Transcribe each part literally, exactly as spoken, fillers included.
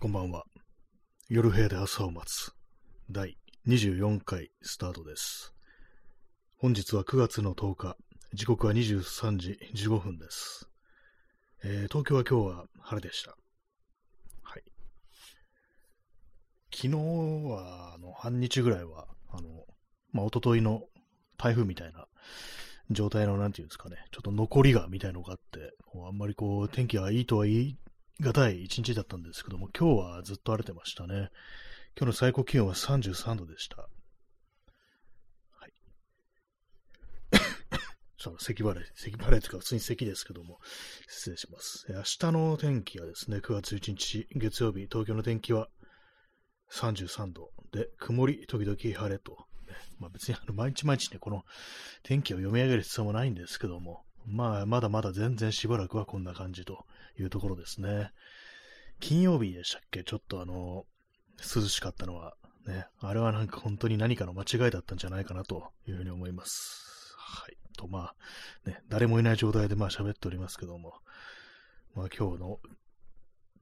こんばんは。夜部屋で朝を待つだいにじゅうよんかいスタートです。本日はくがつのとおか、時刻はにじゅうさんじじゅうごふんです。えー、東京は今日は晴れでした。はい、昨日はあの半日ぐらいはあの、まあ、一昨日の台風みたいな状態のなんていうんですかね、ちょっと残りがみたいのがあって、こうあんまりこう天気がいいとは言い難い一日だったんですけども、今日はずっと晴れてましたね。今日の最高気温はさんじゅうさんどでした。はい。そう、咳払い、咳払いというか普通に咳ですけども、失礼します。明日の天気はですね、くがつじゅういちにち月曜日、東京の天気はさんじゅうさんどで、曇り、時々晴れと。まあ、別にあの毎日毎日ね、この天気を読み上げる必要もないんですけども、まあ、まだまだ全然しばらくはこんな感じというところですね。金曜日でしたっけ、ちょっとあの、涼しかったのはね、あれはなんか本当に何かの間違いだったんじゃないかなというふうに思います。はい。と、まあ、ね、誰もいない状態でまあ喋っておりますけども、まあ今日の、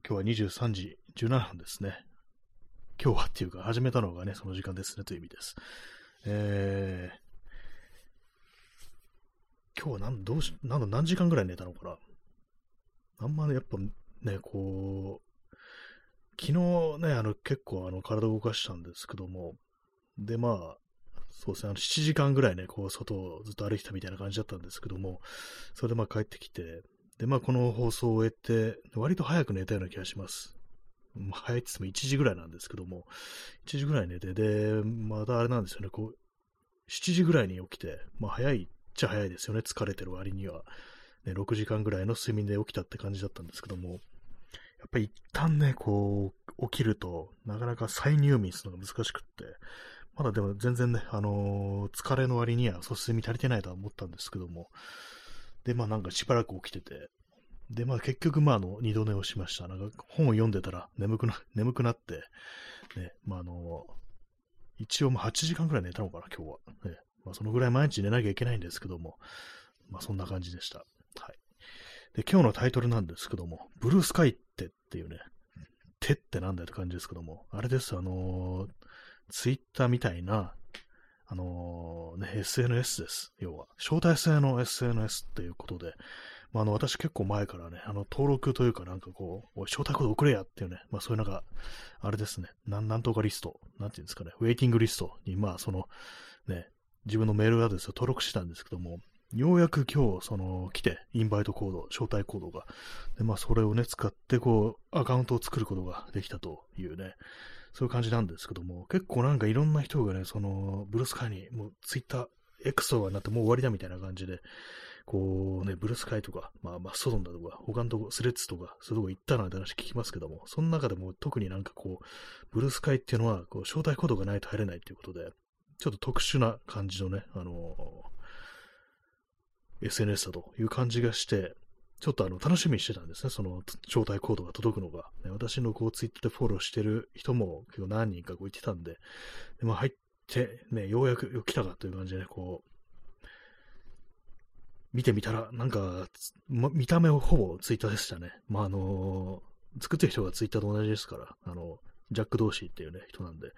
今日はにじゅうさんじじゅうななふんですね。今日はっていうか、始めたのがね、その時間ですねという意味です。えー、今日は何、どうし、なんだ、何時間ぐらい寝たのかな。あんまね、やっぱね、こう、昨日ね、あの、結構あの、体を動かしたんですけども、で、まあ、そうですね、あのしちじかんぐらいね、こう、外をずっと歩いてたみたいな感じだったんですけども、それでまあ帰ってきて、で、まあ、この放送を終えて、割と早く寝たような気がします。まあ、早いって言ってもいちじぐらいなんですけども、いちじぐらい寝て、で、またあれなんですよね、こう、しちじぐらいに起きて、まあ、早い、めっちゃ早いですよね。疲れてる割には、ね、ろくじかんぐらいの睡眠で起きたって感じだったんですけども、やっぱり一旦ねこう起きるとなかなか再入眠するのが難しくって、まだでも全然ね、あのー、疲れの割には睡眠足りてないとは思ったんですけども、でまあなんかしばらく起きてて、でまあ結局まああの二度寝をしました。なんか本を読んでたら眠くな眠くなって、ね、まああのー、一応もはちじかんぐらい寝たのかな今日は、ね。まあ、そのぐらい毎日寝なきゃいけないんですけども、まあ、そんな感じでした。はい。で、今日のタイトルなんですけども、ブルースカイってっていうね、手ってなんだよって感じですけども、あれです、あのー、ツイッターみたいな、あのー、ね、エスエヌエス です。要は、招待制の エスエヌエス っていうことで、まあ、あの、私結構前からね、あの、登録というかなんかこう、招待コード送れやっていうね、まあ、そういうなんか、あれですね、なん、なんとかリスト、なんていうんですかね、ウェイティングリストに、まあ、その、ね、自分のメールアドレスを登録してたんですけども、ようやく今日、その、来て、インバイトコード、招待コードが。で、まあ、それをね、使って、こう、アカウントを作ることができたというね、そういう感じなんですけども、結構なんかいろんな人がね、その、ブルースカイに、もう、ツイッター、X とかになってもう終わりだみたいな感じで、こうね、ブルースカイとか、まあ、マストドンだとか、他のとこ、スレッズとか、そういうとこ行ったなんて話聞きますけども、その中でも特になんかこう、ブルースカイっていうのは、こう、招待コードがないと入れないということで、ちょっと特殊な感じのね、あのー、エスエヌエス だという感じがして、ちょっとあの、楽しみにしてたんですね、その、招待コードが届くのが。ね、私のこう、ツイッターでフォローしてる人も結構何人かこう言ってたんで、でまあ、入って、ね、ようやく来たかという感じでね、こう、見てみたら、なんか、ま、見た目をほぼツイッターでしたね。まあ、あのー、作ってる人がツイッターと同じですから、あのー、ジャック・ドーシーっていうね、人なんで、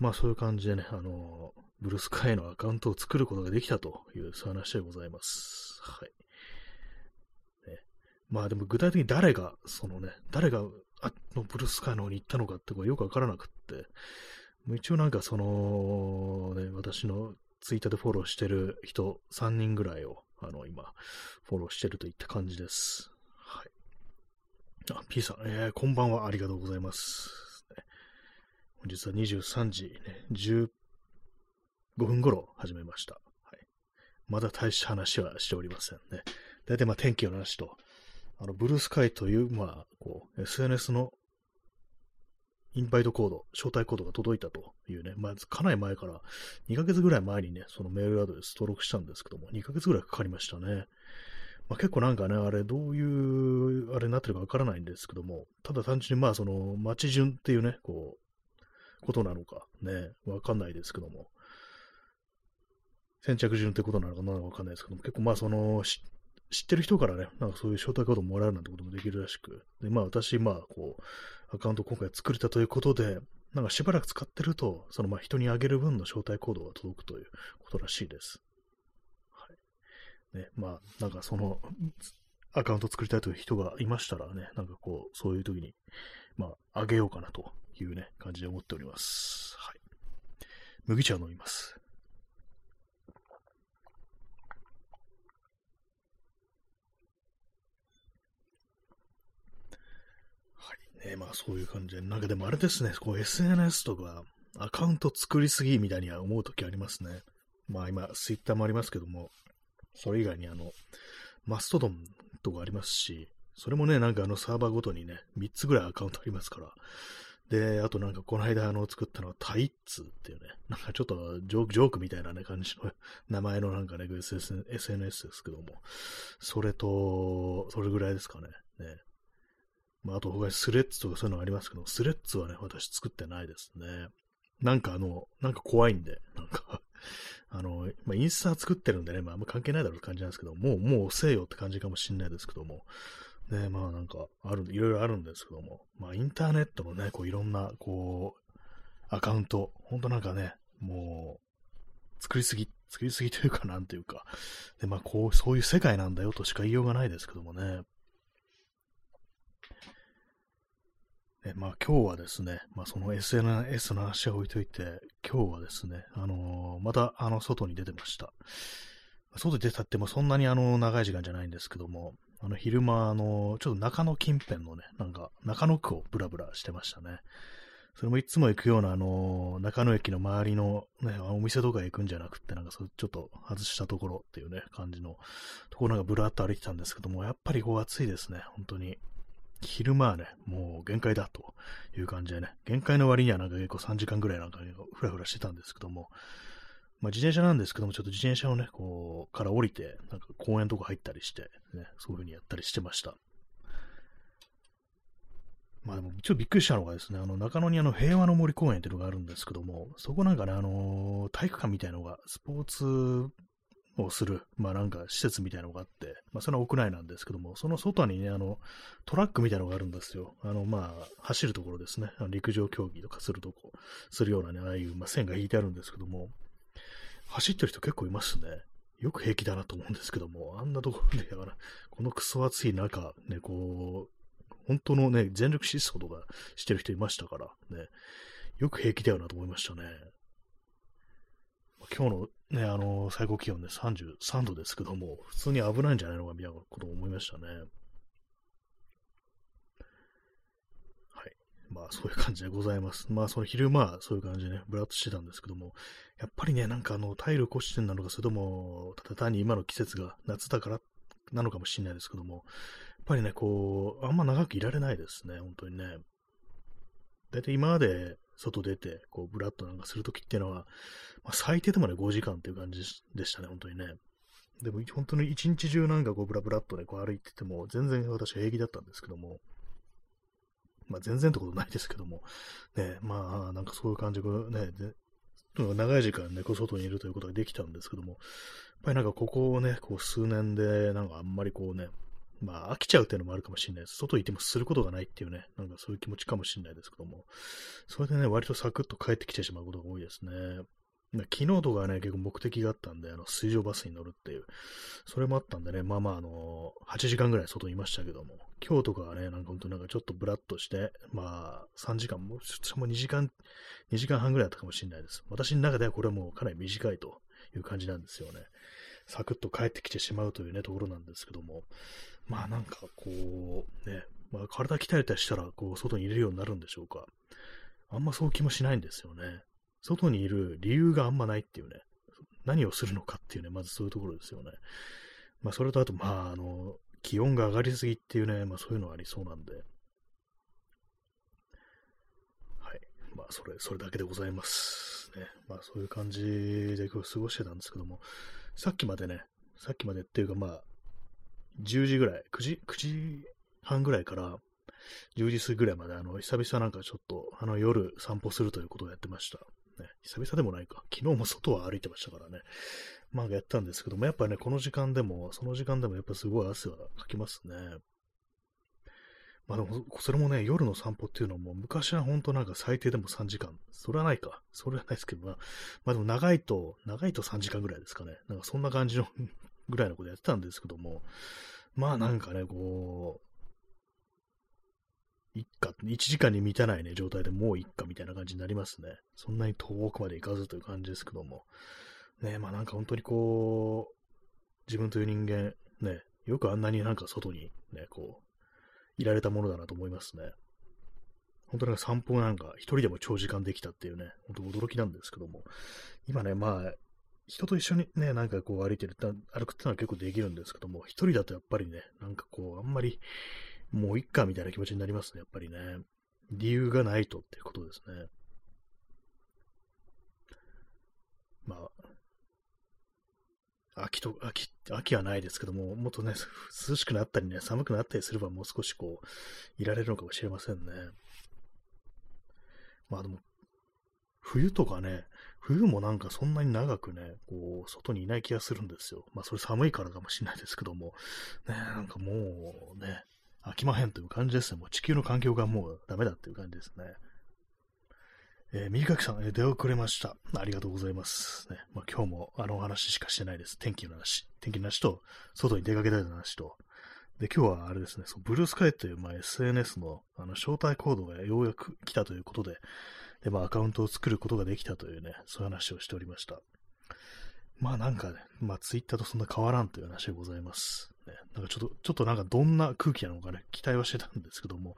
まあそういう感じでね、あの、ブルースカイのアカウントを作ることができたという、そういう話でございます。はい。ね、まあでも具体的に誰が、そのね、誰が、あの、ブルースカイの方に行ったのかってこうよくわからなくって、一応なんかその、ね、私のツイッターでフォローしてる人さんにんぐらいを、あの、今、フォローしてるといった感じです。はい。あ、P さん、えー、こんばんは、ありがとうございます。本日はにじゅうさんじじゅうごふん頃始めました。はい、まだ大した話はしておりませんね。大体まあ天気の話と、あのブルースカイという、まあ、こう エスエヌエス のインバイトコード、招待コードが届いたというね、まあ、かなり前から、にかげつぐらい前にね、そのメールアドレス登録したんですけども、にかげつぐらいかかりましたね。まあ、結構なんかね、あれ、どういう、あれになってるかわからないんですけども、ただ単純にまあ、その、待ち順っていうね、こう、ことなのかね、わかんないですけども、先着順ってことなのかな、わかんないですけども、結構まあその知ってる人からね、なんかそういう招待コードもらえるなんてこともできるらしく、でまあ私まあこアカウントを今回作れたということで、なんかしばらく使ってると、そのまあ人にあげる分の招待コードが届くということらしいです。はい。ね、まあ、なんかそのアカウント作りたいという人がいましたらね、なんかこう、そういう時に、まあ、あげようかなというね、感じで思っております。はい。麦茶を飲みます。えまあそういう感じで、なんかでもあれですね、こう エスエヌエス とかアカウント作りすぎみたいには思うときありますね。まあ今、ツイッターもありますけども、それ以外にあの、マストドンとかありますし、それもね、なんかあのサーバーごとにね、みっつぐらいアカウントありますから。で、あとなんかこの間あの作ったのはタイッツっていうね、なんかちょっとジョーク、ジョークみたいなね感じの名前のなんかね、エスエヌエス ですけども、それと、それぐらいですかね。ねまあ、あと他にスレッズとかそういうのありますけど、スレッズはね、私作ってないですね。なんかあの、なんか怖いんで、なんか、あの、まあ、インスタ作ってるんでね、まあ、あんま関係ないだろうって感じなんですけど、もう、もう押せよって感じかもしんないですけども、ね、まあなんか、ある、いろいろあるんですけども、まあインターネットのね、こういろんな、こう、アカウント、ほんとなんかね、もう、作りすぎ、作りすぎというかなんというか、で、まあこう、そういう世界なんだよとしか言いようがないですけどもね、まあ今日はですね、まあその エスエヌエス の話は置いといて、今日はですね、あのー、またあの外に出てました。外に出たってもそんなにあの長い時間じゃないんですけども、あの昼間あのちょっと中野近辺のね、なんか中野区をブラブラしてましたね。それもいつも行くようなあの中野駅の周りのね、お店とか行くんじゃなくって、なんかそうちょっと外したところっていうね感じのところがブラッと歩いてたんですけども、やっぱりこう暑いですね、本当に。昼間はね、もう限界だという感じでね、限界の割にはなんか結構さんじかんぐらいなんかフラフラしてたんですけども、まあ自転車なんですけども、ちょっと自転車をね、こう、から降りて、なんか公園とか入ったりして、ね、そういう風にやったりしてました。まあでも、ちょっとびっくりしたのがですね、あの中野にあの平和の森公園っていうのがあるんですけども、そこなんかね、あのー、体育館みたいなのが、スポーツ、をする、まあなんか施設みたいなのがあって、まあそれは屋内なんですけども、その外にね、あの、トラックみたいなのがあるんですよ。あの、まあ、走るところですね。あの陸上競技とかするとこ、するようなね、ああいう、まあ、線が引いてあるんですけども、走ってる人結構いますね。よく平気だなと思うんですけども、あんなところで、このクソ暑い中、ね、こう、本当のね、全力疾走とかしてる人いましたから、ね、よく平気だよなと思いましたね。今日のね、あのー、最高気温で、ね、さんじゅうさんどですけども、普通に危ないんじゃないのかみたいなことを思いましたね。はい。まあ、そういう感じでございます。まあ、その昼間、そういう感じでね、ブラッとしてたんですけども、やっぱりね、なんかあの、体力落ちてんなのか、それとも、ただ単に今の季節が夏だからなのかもしれないですけども、やっぱりね、こう、あんま長くいられないですね、本当にね。だいたい今まで、外出て、こう、ブラッとなんかするときっていうのは、まあ、最低でもね、ごじかんっていう感じでしたね、本当にね。でも、本当に一日中なんかこう、ブラブラっとね、こう歩いてても、全然私平気だったんですけども、まあ、全然ってことないですけども、ね、まあ、なんかそういう感じでね、長い時間ね、こう、外にいるということができたんですけども、やっぱりなんかここをね、こう、数年で、なんかあんまりこうね、まあ、飽きちゃうっていうのもあるかもしれないです。外行ってもすることがないっていうね、なんかそういう気持ちかもしれないですけども、それでね、割とサクッと帰ってきてしまうことが多いですね。昨日とかはね、結構目的があったんで、あの水上バスに乗るっていう、それもあったんでね、まあまあ、あの、はちじかんぐらい外にいましたけども、今日とかはね、なんか本当なんかちょっとブラッとして、まあ、さんじかん、もうにじかん、にじかんはんぐらいだったかもしれないです。私の中ではこれはもうかなり短いという感じなんですよね。サクッと帰ってきてしまうというね、ところなんですけども、まあなんかこう、ね、まあ、体鍛えたりしたら、こう、外にいるようになるんでしょうか。あんまそう気もしないんですよね。外にいる理由があんまないっていうね、何をするのかっていうね、まずそういうところですよね。まあそれとあと、まああの、気温が上がりすぎっていうね、まあそういうのはありそうなんで。はい。まあそれ、それだけでございます。ね。まあそういう感じで今日過ごしてたんですけども、さっきまでね、さっきまでっていうかまあ、じゅうじぐらい、くじ、くじはんぐらいからじゅうじ過ぎぐらいまで、あの、久々なんかちょっと、あの、夜散歩するということをやってました。ね、久々でもないか。昨日も外は歩いてましたからね。まあやったんですけども、やっぱね、この時間でも、その時間でもやっぱすごい汗はかきますね。まあでも、それもね、夜の散歩っていうのも、昔は本当なんか最低でもさんじかん。それはないか。それはないですけど、まあ、まあでも長いと、長いとさんじかんぐらいですかね。なんかそんな感じのぐらいのことやってたんですけども、まあなんかね、こう、いっか、いちじかんに満たないね、状態でもういっかみたいな感じになりますね。そんなに遠くまで行かずという感じですけども。ね、まあなんか本当にこう、自分という人間、ね、よくあんなになんか外にね、こう、いられたものだなと思いますね。本当に散歩なんか一人でも長時間できたっていうね、本当驚きなんですけども、今ね、まあ、人と一緒にね、なんかこう歩いてる、歩くってのは結構できるんですけども、一人だとやっぱりね、なんかこう、あんまり、もういっかみたいな気持ちになりますね、やっぱりね。理由がないとっていうことですね。まあ、秋と、秋、秋はないですけども、もっとね、涼しくなったりね、寒くなったりすればもう少しこう、いられるのかもしれませんね。まあでも、冬とかね、冬もなんかそんなに長くね、こう、外にいない気がするんですよ。まあそれ寒いからかもしれないですけども、ね、なんかもうね、飽きまへんという感じですね。もう地球の環境がもうダメだっていう感じですね。えー、右垣さん、えー、出遅れました。ありがとうございます。ね、まあ、今日もあのお話しかしてないです。天気の話。天気の話と、外に出かけたいの話と。で、今日はあれですね、そうブルースカイという、まあ、エスエヌエス の, あの招待コードがようやく来たということで、でまあ、アカウントを作ることができたというね、そういう話をしておりました。まあなんかね、まあ、ツイッターとそんな変わらんという話でございます。ね、なんかちょっと、ちょっとなんかどんな空気なのかね、期待はしてたんですけども、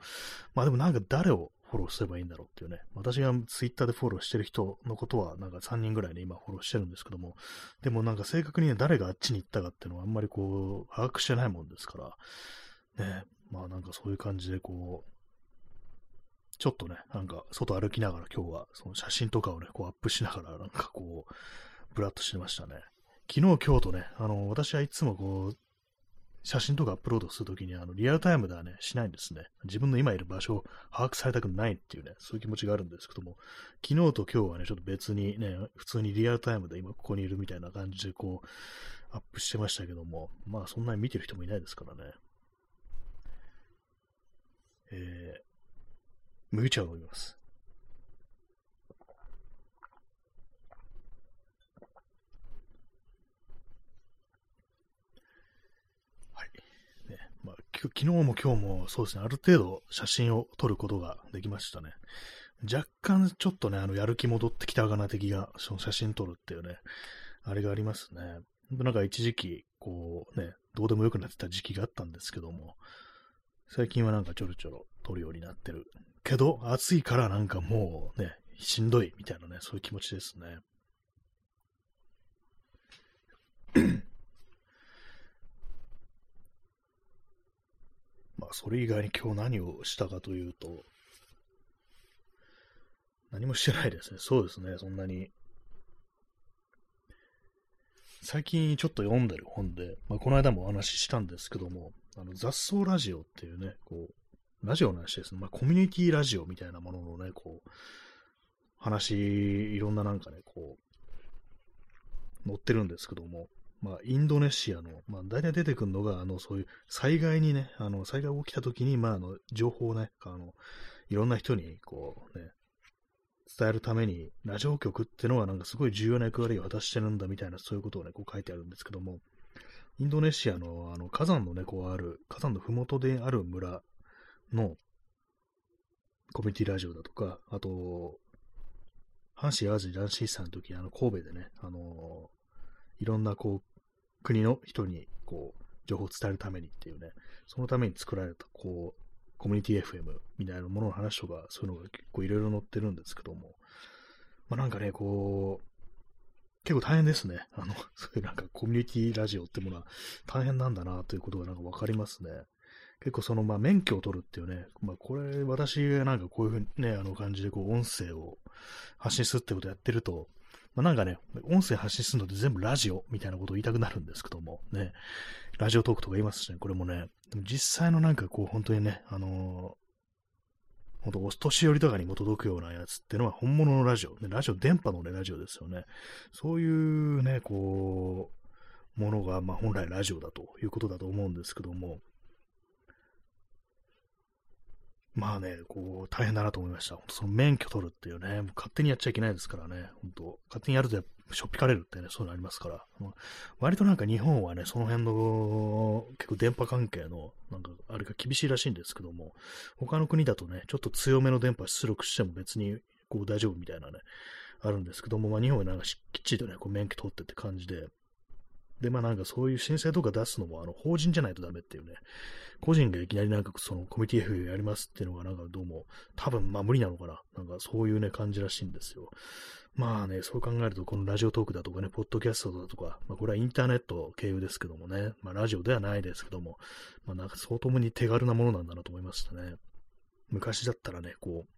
まあでもなんか誰を、フォローすればいいんだろうっていうね。私がツイッターでフォローしてる人のことはなんかさんにんぐらいね、今フォローしてるんですけども、でもなんか正確にね、誰があっちに行ったかっていうのはあんまりこう、把握してないもんですから、ね、まあなんかそういう感じでこう、ちょっとね、なんか外歩きながら今日はその写真とかをね、こうアップしながらなんかこう、ブラッとしてましたね。昨日今日とね、あの、私はいつもこう、写真とかアップロードするときにあのリアルタイムではね、しないんですね。自分の今いる場所を把握されたくないっていうね、そういう気持ちがあるんですけども、昨日と今日はね、ちょっと別にね、普通にリアルタイムで今ここにいるみたいな感じでこう、アップしてましたけども、まあそんなに見てる人もいないですからね。えー、麦茶を飲みます。昨日も今日もそうですね、ある程度写真を撮ることができましたね。若干ちょっとね、あの、やる気戻ってきたかな的が、その写真撮るっていうね、あれがありますね。なんか一時期、こうね、どうでもよくなってた時期があったんですけども、最近はなんかちょろちょろ撮るようになってる。けど、暑いからなんかもうね、しんどいみたいなね、そういう気持ちですね。まあ、それ以外に今日何をしたかというと、何もしてないですね。そうですね、そんなに。最近ちょっと読んでる本で、まあ、この間もお話ししたんですけども、あの雑草ラジオっていうね、こう、ラジオの話ですね。まあ、コミュニティラジオみたいなもののね、こう、話、いろんななんかね、こう、載ってるんですけども、まあ、インドネシアの、まあ、大体出てくるのが、あの、そういう災害にね、あの、災害が起きたときに、まあ、あの、情報をね、あの、いろんな人に、こう、ね、伝えるために、ラジオ局っていうのは、なんかすごい重要な役割を果たしてるんだ、みたいな、そういうことをね、こう書いてあるんですけども、インドネシアの、あの、火山のね、こうある、火山のふもとである村の、コミュニティラジオだとか、あと、阪神・淡路大震災の時、あの、神戸でね、あの、いろんなこう国の人にこう情報を伝えるためにっていうね、そのために作られたこうコミュニティ エフエム みたいなものの話とか、そういうのが結構いろいろ載ってるんですけども、まあなんかね、こう、結構大変ですね。あの、そういうなんかコミュニティラジオってものは大変なんだなということがなんかわかりますね。結構その、まあ免許を取るっていうね、まあこれ私がなんかこういうふうにね、あの感じでこう音声を発信するってことやってると、まあ、なんかね、音声発信するので全部ラジオみたいなことを言いたくなるんですけども、ね、ラジオトークとか言いますしね、これもね、でも実際のなんかこう本当にね、あのー、本当お年寄りとかにも届くようなやつっていうのは本物のラジオ、ね、ラジオ電波のね、ラジオですよね。そういうね、こう、ものが、まあ本来ラジオだということだと思うんですけども、まあね、こう、大変だなと思いました。その免許取るっていうね、もう勝手にやっちゃいけないですからね、本当勝手にやるとしょっぴかれるってね、そういうのありますから、割となんか日本はね、その辺の、結構電波関係の、なんか、あれが厳しいらしいんですけども、他の国だとね、ちょっと強めの電波出力しても別に、こう、大丈夫みたいなね、あるんですけども、まあ日本はなんかきっちりとね、こう、免許取ってって感じで、で、まあなんかそういう申請とか出すのも、あの、法人じゃないとダメっていうね、個人がいきなりなんかそのコミュニティ エフエム やりますっていうのがなんかどうも、多分まあ無理なのかな、なんかそういうね、感じらしいんですよ。まあね、そう考えると、このラジオトークだとかね、ポッドキャストだとか、まあこれはインターネット経由ですけどもね、まあラジオではないですけども、まあなんか相当に手軽なものなんだなと思いましたね。昔だったらね、こう、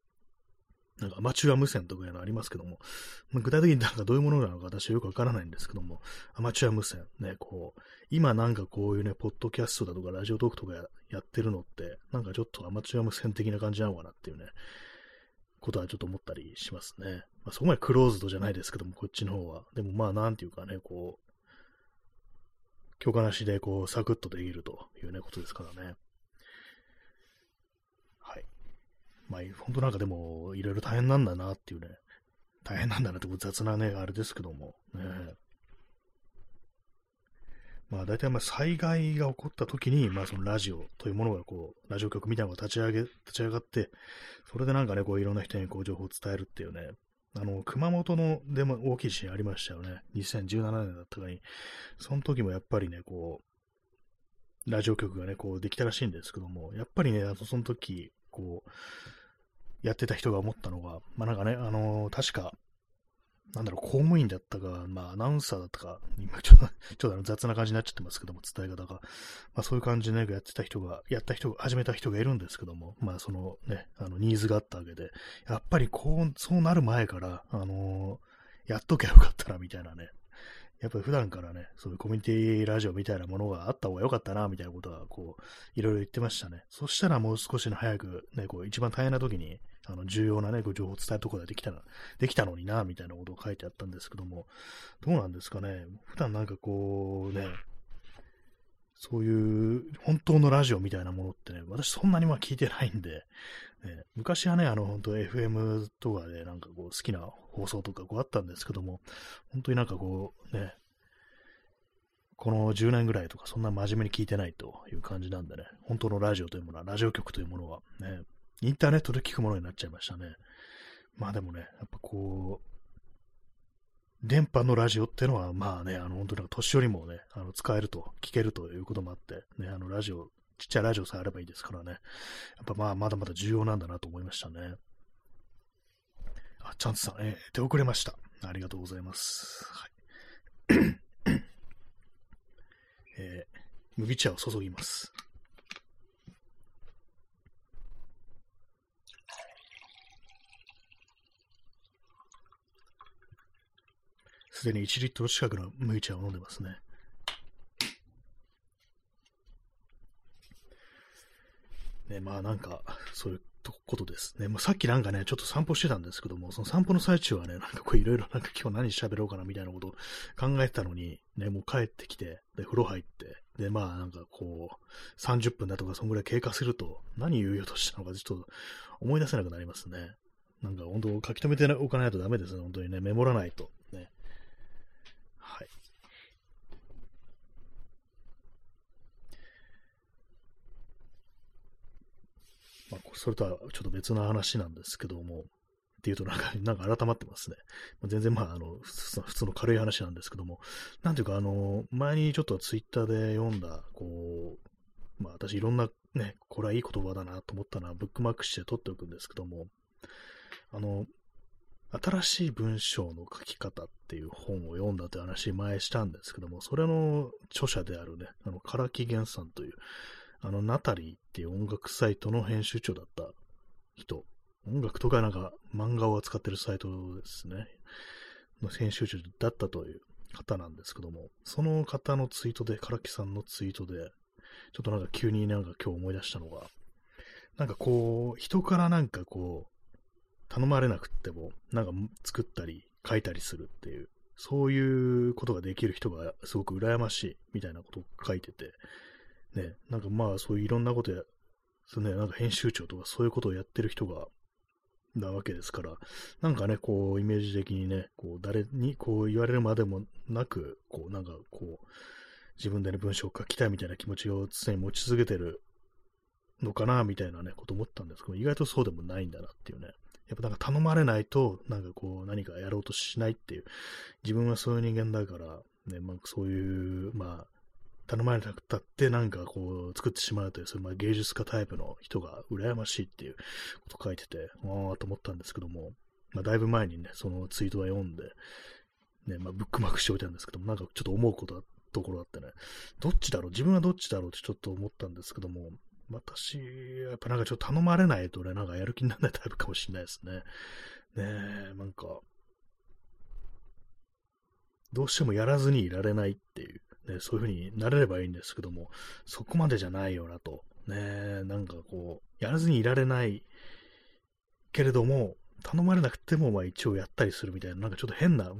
なんかアマチュア無線とかいうのありますけども、具体的になんかどういうものなのか私はよくわからないんですけども、アマチュア無線ね、こう、今なんかこういうね、ポッドキャストだとかラジオトークとか や, やってるのって、なんかちょっとアマチュア無線的な感じなのかなっていうね、ことはちょっと思ったりしますね。まあ、そこまでクローズドじゃないですけども、こっちの方は。でもまあなんていうかね、こう、許可なしでこう、サクッとできるというね、ことですからね。まあ、本当なんかでも、いろいろ大変なんだなっていうね、大変なんだなって雑なね、あれですけども、ね。まあ、大体まあ災害が起こった時に、まあ、そのラジオというものが、こう、ラジオ局みたいなのが立ち上げ、立ち上がって、それでなんかね、こう、いろんな人にこう、情報を伝えるっていうね、あの、熊本の、でも大きい地震ありましたよね。にせんじゅうななねんだったかに、その時もやっぱりね、こう、ラジオ局がね、こう、できたらしいんですけども、やっぱりね、あとその時、こう、やってた人が思ったのが、まあなんかね、あのー、確か、なんだろう、公務員だったか、まあアナウンサーだったか、今ちょっと、ちょっとあの雑な感じになっちゃってますけども、伝え方が。まあそういう感じで、ね、やってた人が、やった人が、始めた人がいるんですけども、まあそのね、あのニーズがあったわけで、やっぱりこう、そうなる前から、あのー、やっとけばよかったな、みたいなね。やっぱり普段からね、そういうコミュニティラジオみたいなものがあった方が良かったな、みたいなことは、こう、いろいろ言ってましたね。そしたらもう少しの早く、ね、こう、一番大変な時に、あの、重要なね、こう情報を伝えるところができたら、できたのにな、みたいなことを書いてあったんですけども、どうなんですかね。普段なんかこう、ね、そういう本当のラジオみたいなものってね、私そんなにまあ聞いてないんで、ね、昔はね、あの本当 エフエム とかでなんかこう好きな放送とかこうあったんですけども、本当になんかこうね、このじゅうねんぐらいとかそんな真面目に聞いてないという感じなんでね、本当のラジオというものは、ラジオ局というものはね、インターネットで聞くものになっちゃいましたね。まあでもね、やっぱこう、電波のラジオっていうのは、まあね、あの、本当に年寄りもね、あの、使えると、聞けるということもあって、ね、あの、ラジオ、ちっちゃいラジオさえあればいいですからね。やっぱまあ、まだまだ重要なんだなと思いましたね。あ、チャンツさん、えー、手遅れました。ありがとうございます。はい。えー、麦茶を注ぎます。すでにいちリットル近くの麦茶を飲んでますね。ね、まあなんか、そういうことですね。まあ、さっきなんかね、ちょっと散歩してたんですけども、その散歩の最中はね、なんかこういろいろなんか今日何喋ろうかなみたいなことを考えてたのに、ね、もう帰ってきて、で、風呂入って、で、まあなんかこう、さんじゅっぷんだとかそんぐらい経過すると、何言うようとしたのかちょっと思い出せなくなりますね。なんか本当書き留めておかないとダメですね、本当にね、メモらないと。ね。はい。まあ、それとはちょっと別の話なんですけども、っていうとなんか、なんか改まってますね。全然まあ、あの、普通の軽い話なんですけども、なんていうか、あの、前にちょっとツイッターで読んだ、こう、まあ私いろんなね、これはいい言葉だなと思ったのはブックマークして取っておくんですけども、あの、新しい文章の書き方っていう本を読んだという話前したんですけども、それの著者であるね、あの、唐木源さんという、あの、ナタリーっていう音楽サイトの編集長だった人、音楽とかなんか漫画を扱ってるサイトですね、の編集長だったという方なんですけども、その方のツイートで、唐木さんのツイートで、ちょっとなんか急になんか今日思い出したのが、なんかこう、人からなんかこう、頼まれなくっても、なんか作ったり書いたりするっていう、そういうことができる人がすごく羨ましいみたいなことを書いてて、ね、なんかまあそういういろんなことや、そのね、なんか編集長とかそういうことをやってる人が、なわけですから、なんかね、こう、イメージ的にね、こう、誰にこう言われるまでもなく、こう、なんかこう、自分でね、文章を書きたいみたいな気持ちを常に持ち続けてるのかな、みたいなね、こと思ったんですけど、意外とそうでもないんだなっていうね。やっぱなんか頼まれないと、なんかこう、何かやろうとしないっていう、自分はそういう人間だから、ね、まあ、そういう、まあ、頼まれなくたってなんかこう作ってしまうという、それまあ芸術家タイプの人が羨ましいっていうこと書いてて、あーと思ったんですけども、まあ、だいぶ前にね、そのツイートは読んで、ね、まあ、ブックマークしておいたんですけども、なんかちょっと思うこと、ところあってね、どっちだろう、自分はどっちだろうってちょっと思ったんですけども、私、やっぱなんかちょっと頼まれないとね、なんかやる気にならないタイプかもしれないですね。ねえ、なんか、どうしてもやらずにいられないっていう。ね、そういう風になれればいいんですけども、そこまでじゃないよなと。ね、なんかこう、やらずにいられないけれども、頼まれなくてもまあ一応やったりするみたいな、なんかちょっと変な、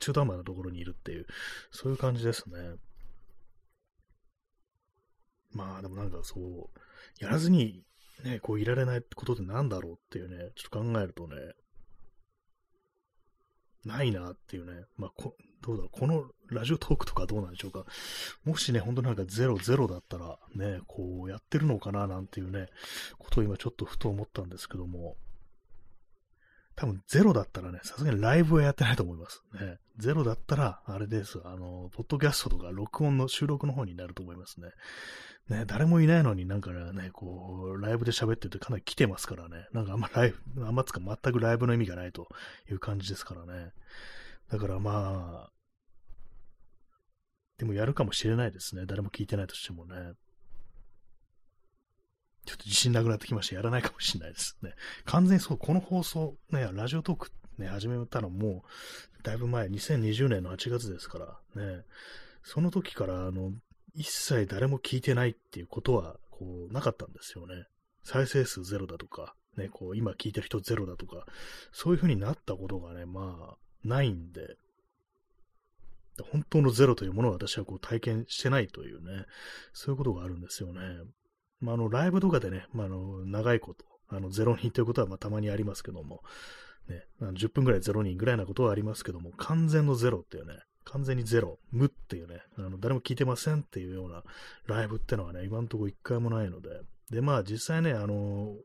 中途半端なところにいるっていう、そういう感じですね。まあでもなんかそう、やらずに、ね、こういられないことってなんだろうっていうね、ちょっと考えるとね、ないなっていうね。まあ、こ、どうだろう。このラジオトークとかどうなんでしょうか。もしね、ほんとなんかゼロゼロだったらね、こうやってるのかななんていうね、ことを今ちょっとふと思ったんですけども、多分ゼロだったらね、さすがにライブはやってないと思います。ね、ゼロだったら、あれです。あの、ポッドキャストとか録音の収録の方になると思いますね。ね、誰もいないのになんかね、こう、ライブで喋ってるとかなり来てますからね。なんかあんまライブ、あんまつか全くライブの意味がないという感じですからね。だからまあ、でもやるかもしれないですね。誰も聞いてないとしてもね。ちょっと自信なくなってきまして、やらないかもしれないですね。完全にそう、この放送、ね、ラジオトークね、始めたのも、だいぶ前、にせんにじゅうねんのはちがつですから、ね、その時から、あの、一切誰も聞いてないっていうことは、こう、なかったんですよね。再生数ゼロだとか、ね、こう、今聞いてる人ゼロだとか、そういう風になったことがね、まあ、ないんで、本当のゼロというものを私はこう体験してないというね、そういうことがあるんですよね。まあ、あのライブとかでね、まあ、あの長いこと、あのゼロ人ということはまあたまにありますけども、ね、あのじゅっぷんぐらいゼロ人ぐらいなことはありますけども、完全のゼロっていうね、完全にゼロ、無っていうね、あの誰も聞いてませんっていうようなライブってのはね、今のところ一回もないので、で、まあ実際ね、あの、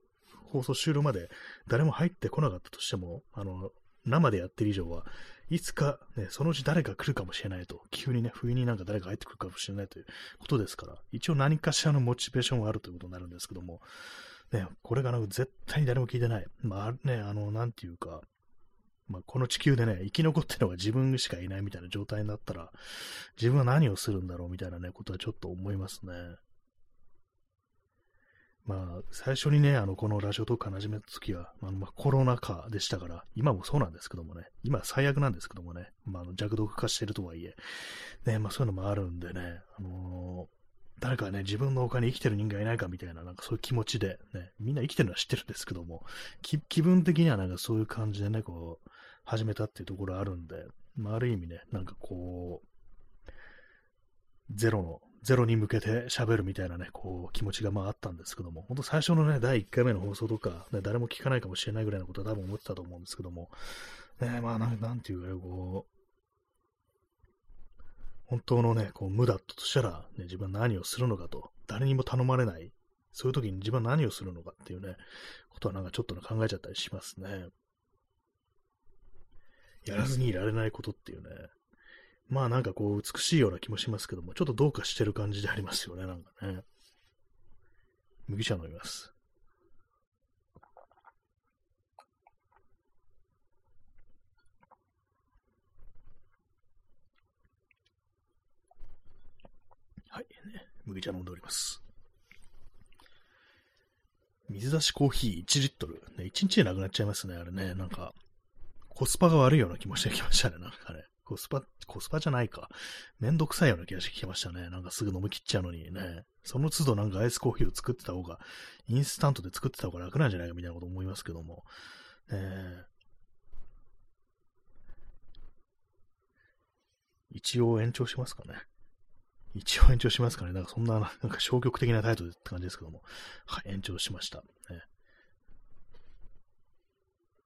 放送終了まで誰も入ってこなかったとしても、あの、生でやってる以上はいつか、ね、そのうち誰か来るかもしれないと、急にね、不意になんか誰か入ってくるかもしれないということですから、一応何かしらのモチベーションはあるということになるんですけども、ね、これがなんか絶対に誰も聞いてない。まあね、あの、なんていうか、まあ、この地球でね、生き残ってるのが自分しかいないみたいな状態になったら、自分は何をするんだろうみたいなね、ことはちょっと思いますね。まあ、最初にね、あの、このラジオトーク始めた時は、あのまあ、コロナ禍でしたから、今もそうなんですけどもね、今最悪なんですけどもね、まあ、あの弱毒化してるとはいえ、ね、まあそういうのもあるんでね、あのー、誰かね、自分の他に生きてる人間いないかみたいな、なんかそういう気持ちで、ね、みんな生きてるのは知ってるんですけども、き気分的にはなんかそういう感じでね、こう、始めたっていうところあるんで、まあある意味ね、なんかこう、ゼロの、ゼロに向けて喋るみたいなね、こう、気持ちがまああったんですけども、本当最初のね、だいいっかいめの放送とか、ね、誰も聞かないかもしれないぐらいのことは多分思ってたと思うんですけども、ね、まあなん、なんていうか、こう、本当のね、こう、無だったとしたら、ね、自分は何をするのかと、誰にも頼まれない、そういう時に自分は何をするのかっていうね、ことはなんかちょっと考えちゃったりしますね。やらずにいられないことっていうね、まあなんかこう美しいような気もしますけども、ちょっとどうかしてる感じでありますよね、なんかね。麦茶飲みます。はい、ね、麦茶飲んでおります。水出しコーヒーいちリットル。ね、いちにちでなくなっちゃいますね、あれね。なんか、コスパが悪いような気もしてきましたね、なんかね。コスパ、コスパじゃないか。めんどくさいような気がしてきましたね。なんかすぐ飲み切っちゃうのにね。その都度なんかアイスコーヒーを作ってた方が、インスタントで作ってた方が楽なんじゃないかみたいなこと思いますけども。ね、一応延長しますかね。一応延長しますからね。なんかそんな、なんか消極的な態度って感じですけども。はい、延長しました。ね、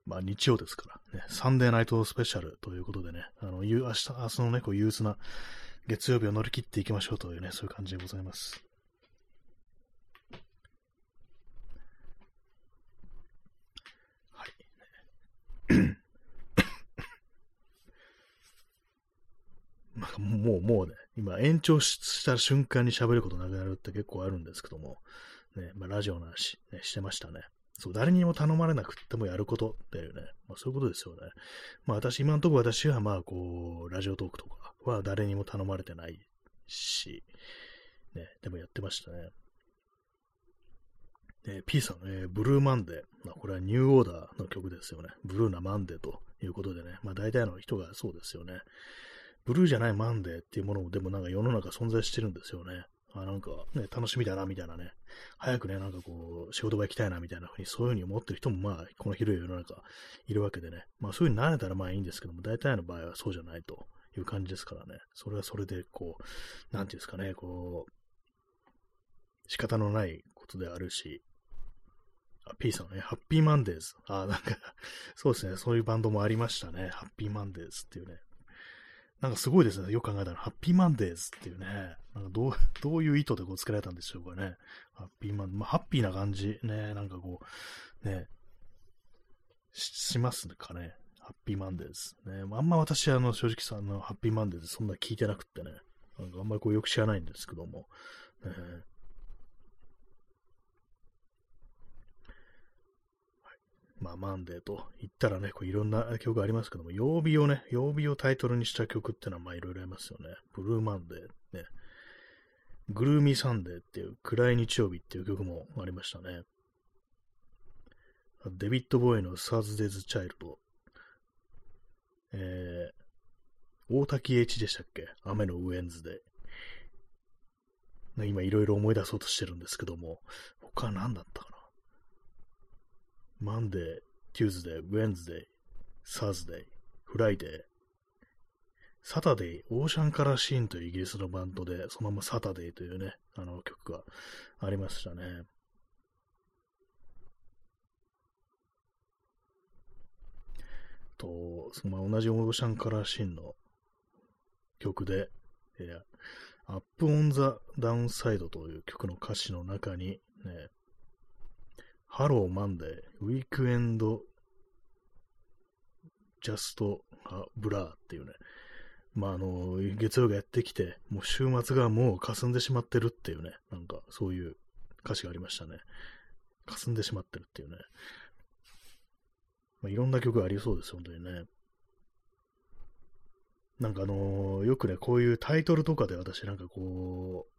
まあ日曜ですから、ね、サンデーナイトスペシャルということでね、あの、明日、明日のね、こう憂鬱な月曜日を乗り切っていきましょうというね、そういう感じでございます。はい。なんかもう、もうね、今延長した瞬間に喋ることなくなるって結構あるんですけども、ね、まあ、ラジオの話、ね、してましたね。そう、誰にも頼まれなくてもやることっていうね、まあ、そういうことですよね。まあ私、今のところ私はまあこう、ラジオトークとかは誰にも頼まれてないし、ね、でもやってましたね。えー、P さん、えー、ブルーマンデー、まあ、これはニューオーダーの曲ですよね。ブルーなマンデーということでね、まあ大体の人がそうですよね。ブルーじゃないマンデーっていうものもでもなんか世の中存在してるんですよね。あ、なんかね、楽しみだなみたいなね。早くね、なんかこう、仕事場行きたいなみたいな風に、そういう風に思ってる人もまあ、この広い世の中いるわけでね。まあそういう風に慣れたらまあいいんですけども、大体の場合はそうじゃないという感じですからね。それはそれでこう、なんていうんですかね、こう、仕方のないことであるし、あ、P さんね、ハッピーマンデーズ。あ、なんか、そうですね、そういうバンドもありましたね。ハッピーマンデーズっていうね。なんかすごいですね。よく考えたら、ハッピーマンデーズっていうね。なんかどう、どういう意図でこうつけられたんでしょうかね。ハッピーマン、まあ、ハッピーな感じね。なんかこう、ね、し, しますかね。ハッピーマンデーズ。ね、あんま私、あの、正直さ、あの、ハッピーマンデーズそんな聞いてなくってね。なんかあんまりこうよく知らないんですけども。ね、まあ、マンデーと言ったらね、こういろんな曲がありますけども、曜日をね、曜日をタイトルにした曲ってのはまあいろいろありますよね。ブルーマンデー、ね、グルーミーサンデーっていう暗い日曜日っていう曲もありましたね。デビッド・ボーイのサーズデイズ・チャイルド。えー、大滝栄一でしたっけ？雨のウエンズデー。今いろいろ思い出そうとしてるんですけども、他は何だったかな？マンデー、テューズデー、ウェンズデー、サーズデー、フライデー、サタデー、オーシャンカラーシーンというイギリスのバンドで、そのままサタデーというね、あの曲がありましたね。と、その同じオーシャンカラーシーンの曲で、えー、アップオンザダウンサイドという曲の歌詞の中に、ね、ハローマンデー、ウィークエンド、ジャスト、ブラーっていうね。まあ、あの、月曜がやってきて、もう週末がもう霞んでしまってるっていうね。なんか、そういう歌詞がありましたね。霞んでしまってるっていうね。まあ、いろんな曲がありそうです、本当にね。なんかあの、よくね、こういうタイトルとかで私なんかこう、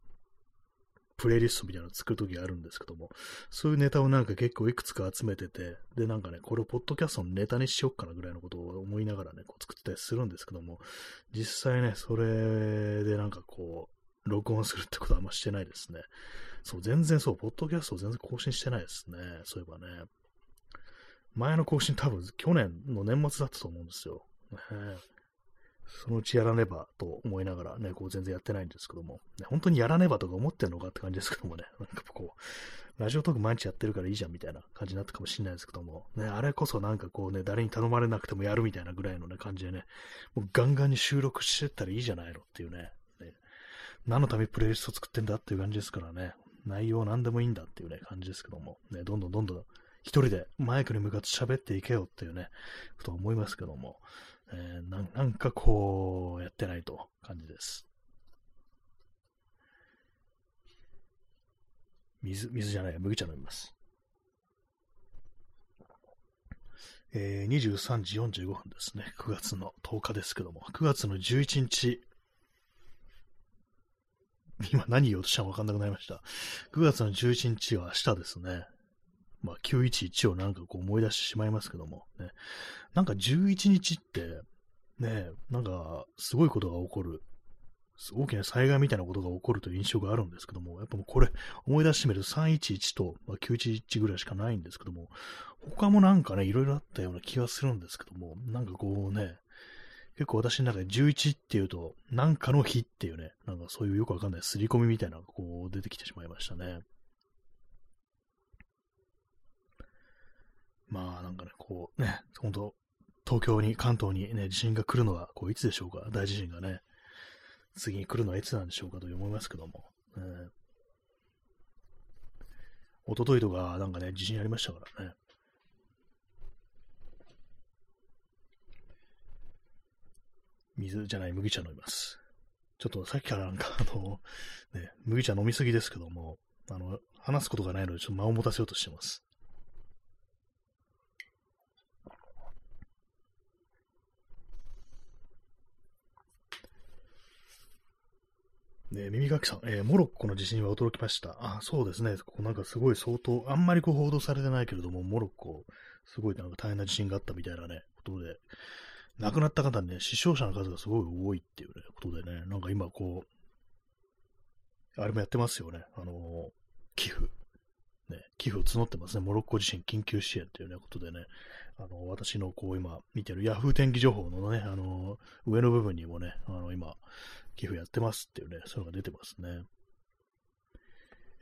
プレイリストみたいなの作るときあるんですけども、そういうネタをなんか結構いくつか集めてて、でなんかね、これをポッドキャストのネタにしよっかなぐらいのことを思いながらね、こう作ってたりするんですけども、実際ね、それでなんかこう、録音するってことはあんましてないですね。そう、全然そう、ポッドキャストを全然更新してないですね。そういえばね。前の更新多分去年の年末だったと思うんですよ。ね、そのうちやらねばと思いながらね、こう全然やってないんですけども、ね、本当にやらねばとか思ってんのかって感じですけどもね、なんかこう、ラジオトーク毎日やってるからいいじゃんみたいな感じになったかもしれないですけども、ね、あれこそなんかこうね、誰に頼まれなくてもやるみたいなぐらいのね、感じでね、もうガンガンに収録してったらいいじゃないのっていうね、ね、何のためにプレイリスト作ってんだっていう感じですからね、内容何でもいいんだっていうね、感じですけども、ね、どんどんどんどん一人でマイクに向かって喋っていけよっていうね、こと思いますけども、えー、な, なんかこうやってないと感じです。水水じゃない麦茶飲みます。えー、にじゅうさんじよんじゅうごふんですね。くがつのとおかですけども、くがつのじゅういちにち、今何言おうとしたのか分かんなくなりました。くがつのじゅういちにちは明日ですね。まあ、きゅういちいちをなんかこう思い出してしまいますけども、ね、なんかじゅういちにちって、ね、なんかすごいことが起こる、大きな災害みたいなことが起こるという印象があるんですけども、やっぱもうこれ思い出してみるとさんいちいちと、まあ、きゅういちいちぐらいしかないんですけども、他もなんかね、いろいろあったような気がするんですけども、なんかこうね、結構私の中でじゅういちっていうと、なんかの日っていうね、なんかそういうよくわかんない刷り込みみたいなのがこう出てきてしまいましたね。まあなんかね、こうね、本当東京に、関東にね、地震が来るのはこういつでしょうか、大地震がね、次に来るのはいつなんでしょうかと思いますけども。えー、一昨日とかなんかね、地震ありましたからね。水じゃない麦茶飲みます。ちょっとさっきからなんかあの、ね、麦茶飲みすぎですけども、あの、話すことがないのでちょっと間を持たせようとしてます。ね、耳かきさん、えー、モロッコの地震は驚きました。あ、そうですね。ここなんかすごい相当、あんまりこう報道されてないけれども、モロッコ、すごいなんか大変な地震があったみたいなね、ことで、亡くなった方にね、死傷者の数がすごい多いっていう、ね、ことでね、なんか今こう、あれもやってますよね。あのー、寄付。ね、寄付を募ってますね。モロッコ地震緊急支援という、ね、ことでね、あのー、私のこう今見てるヤフー天気情報のね、あのー、上の部分にもね、あのー、今、寄付やってますっていうね、そういうのが出てますね。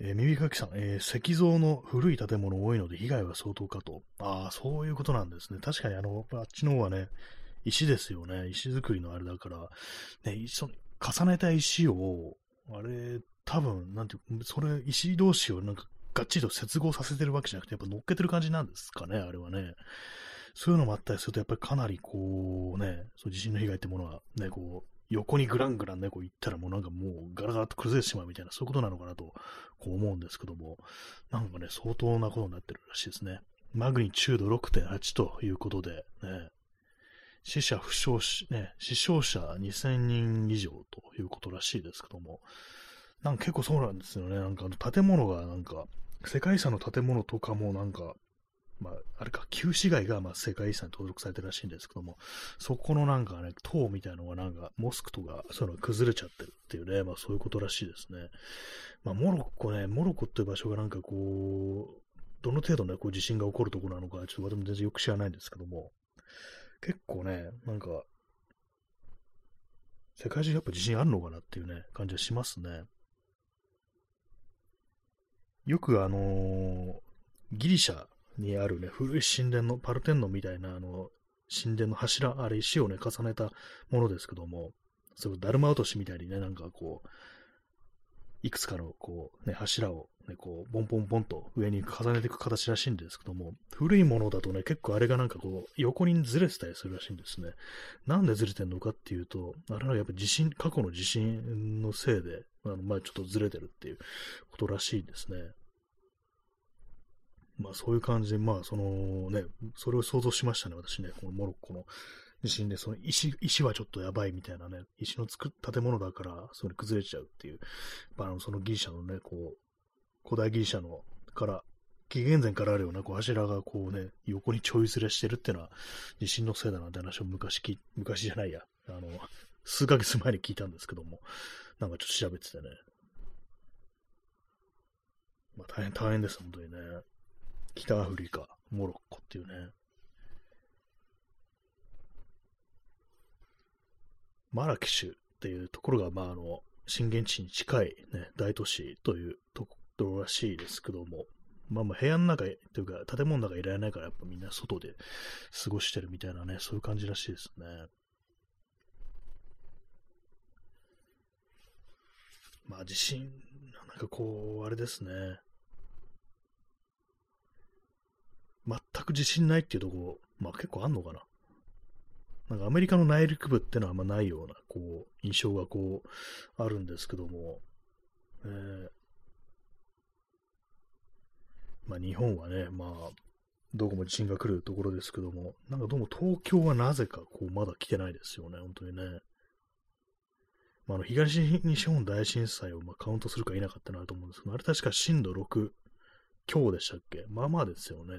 えー、耳かきさん、えー、石像の古い建物多いので被害は相当かと。ああ、そういうことなんですね。確かにあの、あっちの方はね、石ですよね。石造りのあれだから、ね、その重ねた石を、あれ、多分、なんていう、それ、石同士をなんかがっちりと接合させてるわけじゃなくて、やっぱ乗っけてる感じなんですかね、あれはね。そういうのもあったりすると、やっぱりかなりこうね、そう地震の被害ってものはね、こう、横にグラングランね、こう行ったらもうなんかもうガラガラと崩れてしまうみたいな、そういうことなのかなと、こう思うんですけども、なんかね、相当なことになってるらしいですね。マグニチュード ろくてんはち ということで、ね、死者、負傷し、ね、死傷者にせんにん以上ということらしいですけども、なんか結構そうなんですよね。なんかあの建物がなんか、世界遺産の建物とかもなんか、まあ、あれか、旧市街がまあ世界遺産に登録されてるらしいんですけども、そこのなんかね、塔みたいなのがなんか、モスクとか、そういうのが崩れちゃってるっていうね、まあそういうことらしいですね。まあモロッコね、モロッコっていう場所がなんかこう、どの程度ね、こう地震が起こるところなのか、ちょっと私も全然よく知らないんですけども、結構ね、なんか、世界中やっぱ地震あるのかなっていうね、感じはしますね。よくあのー、ギリシャにあるね、古い神殿の、パルテンノンみたいなあの、神殿の柱、あれ石をね、重ねたものですけども、それだるま落としみたいにね、なんかこう、いくつかのこう、ね、柱を、ね、こうボンボンボンと上に重ねていく形らしいんですけども、古いものだとね、結構あれがなんかこう、横にずれてたりするらしいんですね。なんでずれてんのかっていうと、あれはやっぱ地震、過去の地震のせいで、あのまあ、ちょっとずれてるっていうことらしいですね。まあそういう感じで、まあそのね、それを想像しましたね、私ね、このモロッコの地震で、その石、石はちょっとやばいみたいなね、石の作った建物だから、それ崩れちゃうっていう、まあ、あのそのギリシャのね、こう、古代ギリシャのから、紀元前からあるようなこう柱がこうね、横にちょいずれしてるっていうのは、地震のせいだなんて話を昔き、昔じゃないや、あの、数ヶ月前に聞いたんですけども、なんかちょっと調べててね、まあ大変、大変です、本当にね。北アフリカ、モロッコっていうね。マラケシュっていうところが、まあ、あの、震源地に近い、ね、大都市というところらしいですけども、まあまあ部屋の中というか、建物の中いられないから、やっぱみんな外で過ごしてるみたいなね、そういう感じらしいですね。まあ地震、なんかこう、あれですね。全く自信ないっていうところ、まあ結構あんのかな。なんかアメリカの内陸部ってのはあんまないような、こう、印象がこう、あるんですけども、えー、まあ日本はね、まあ、どこも地震が来るところですけども、なんかどうも東京はなぜかこう、まだ来てないですよね、本当にね。まあ、あの東日本大震災をまあカウントするか否かってなると思うんですけど、あれ確か震度ろく、今日でしたっけ？まあまあですよね。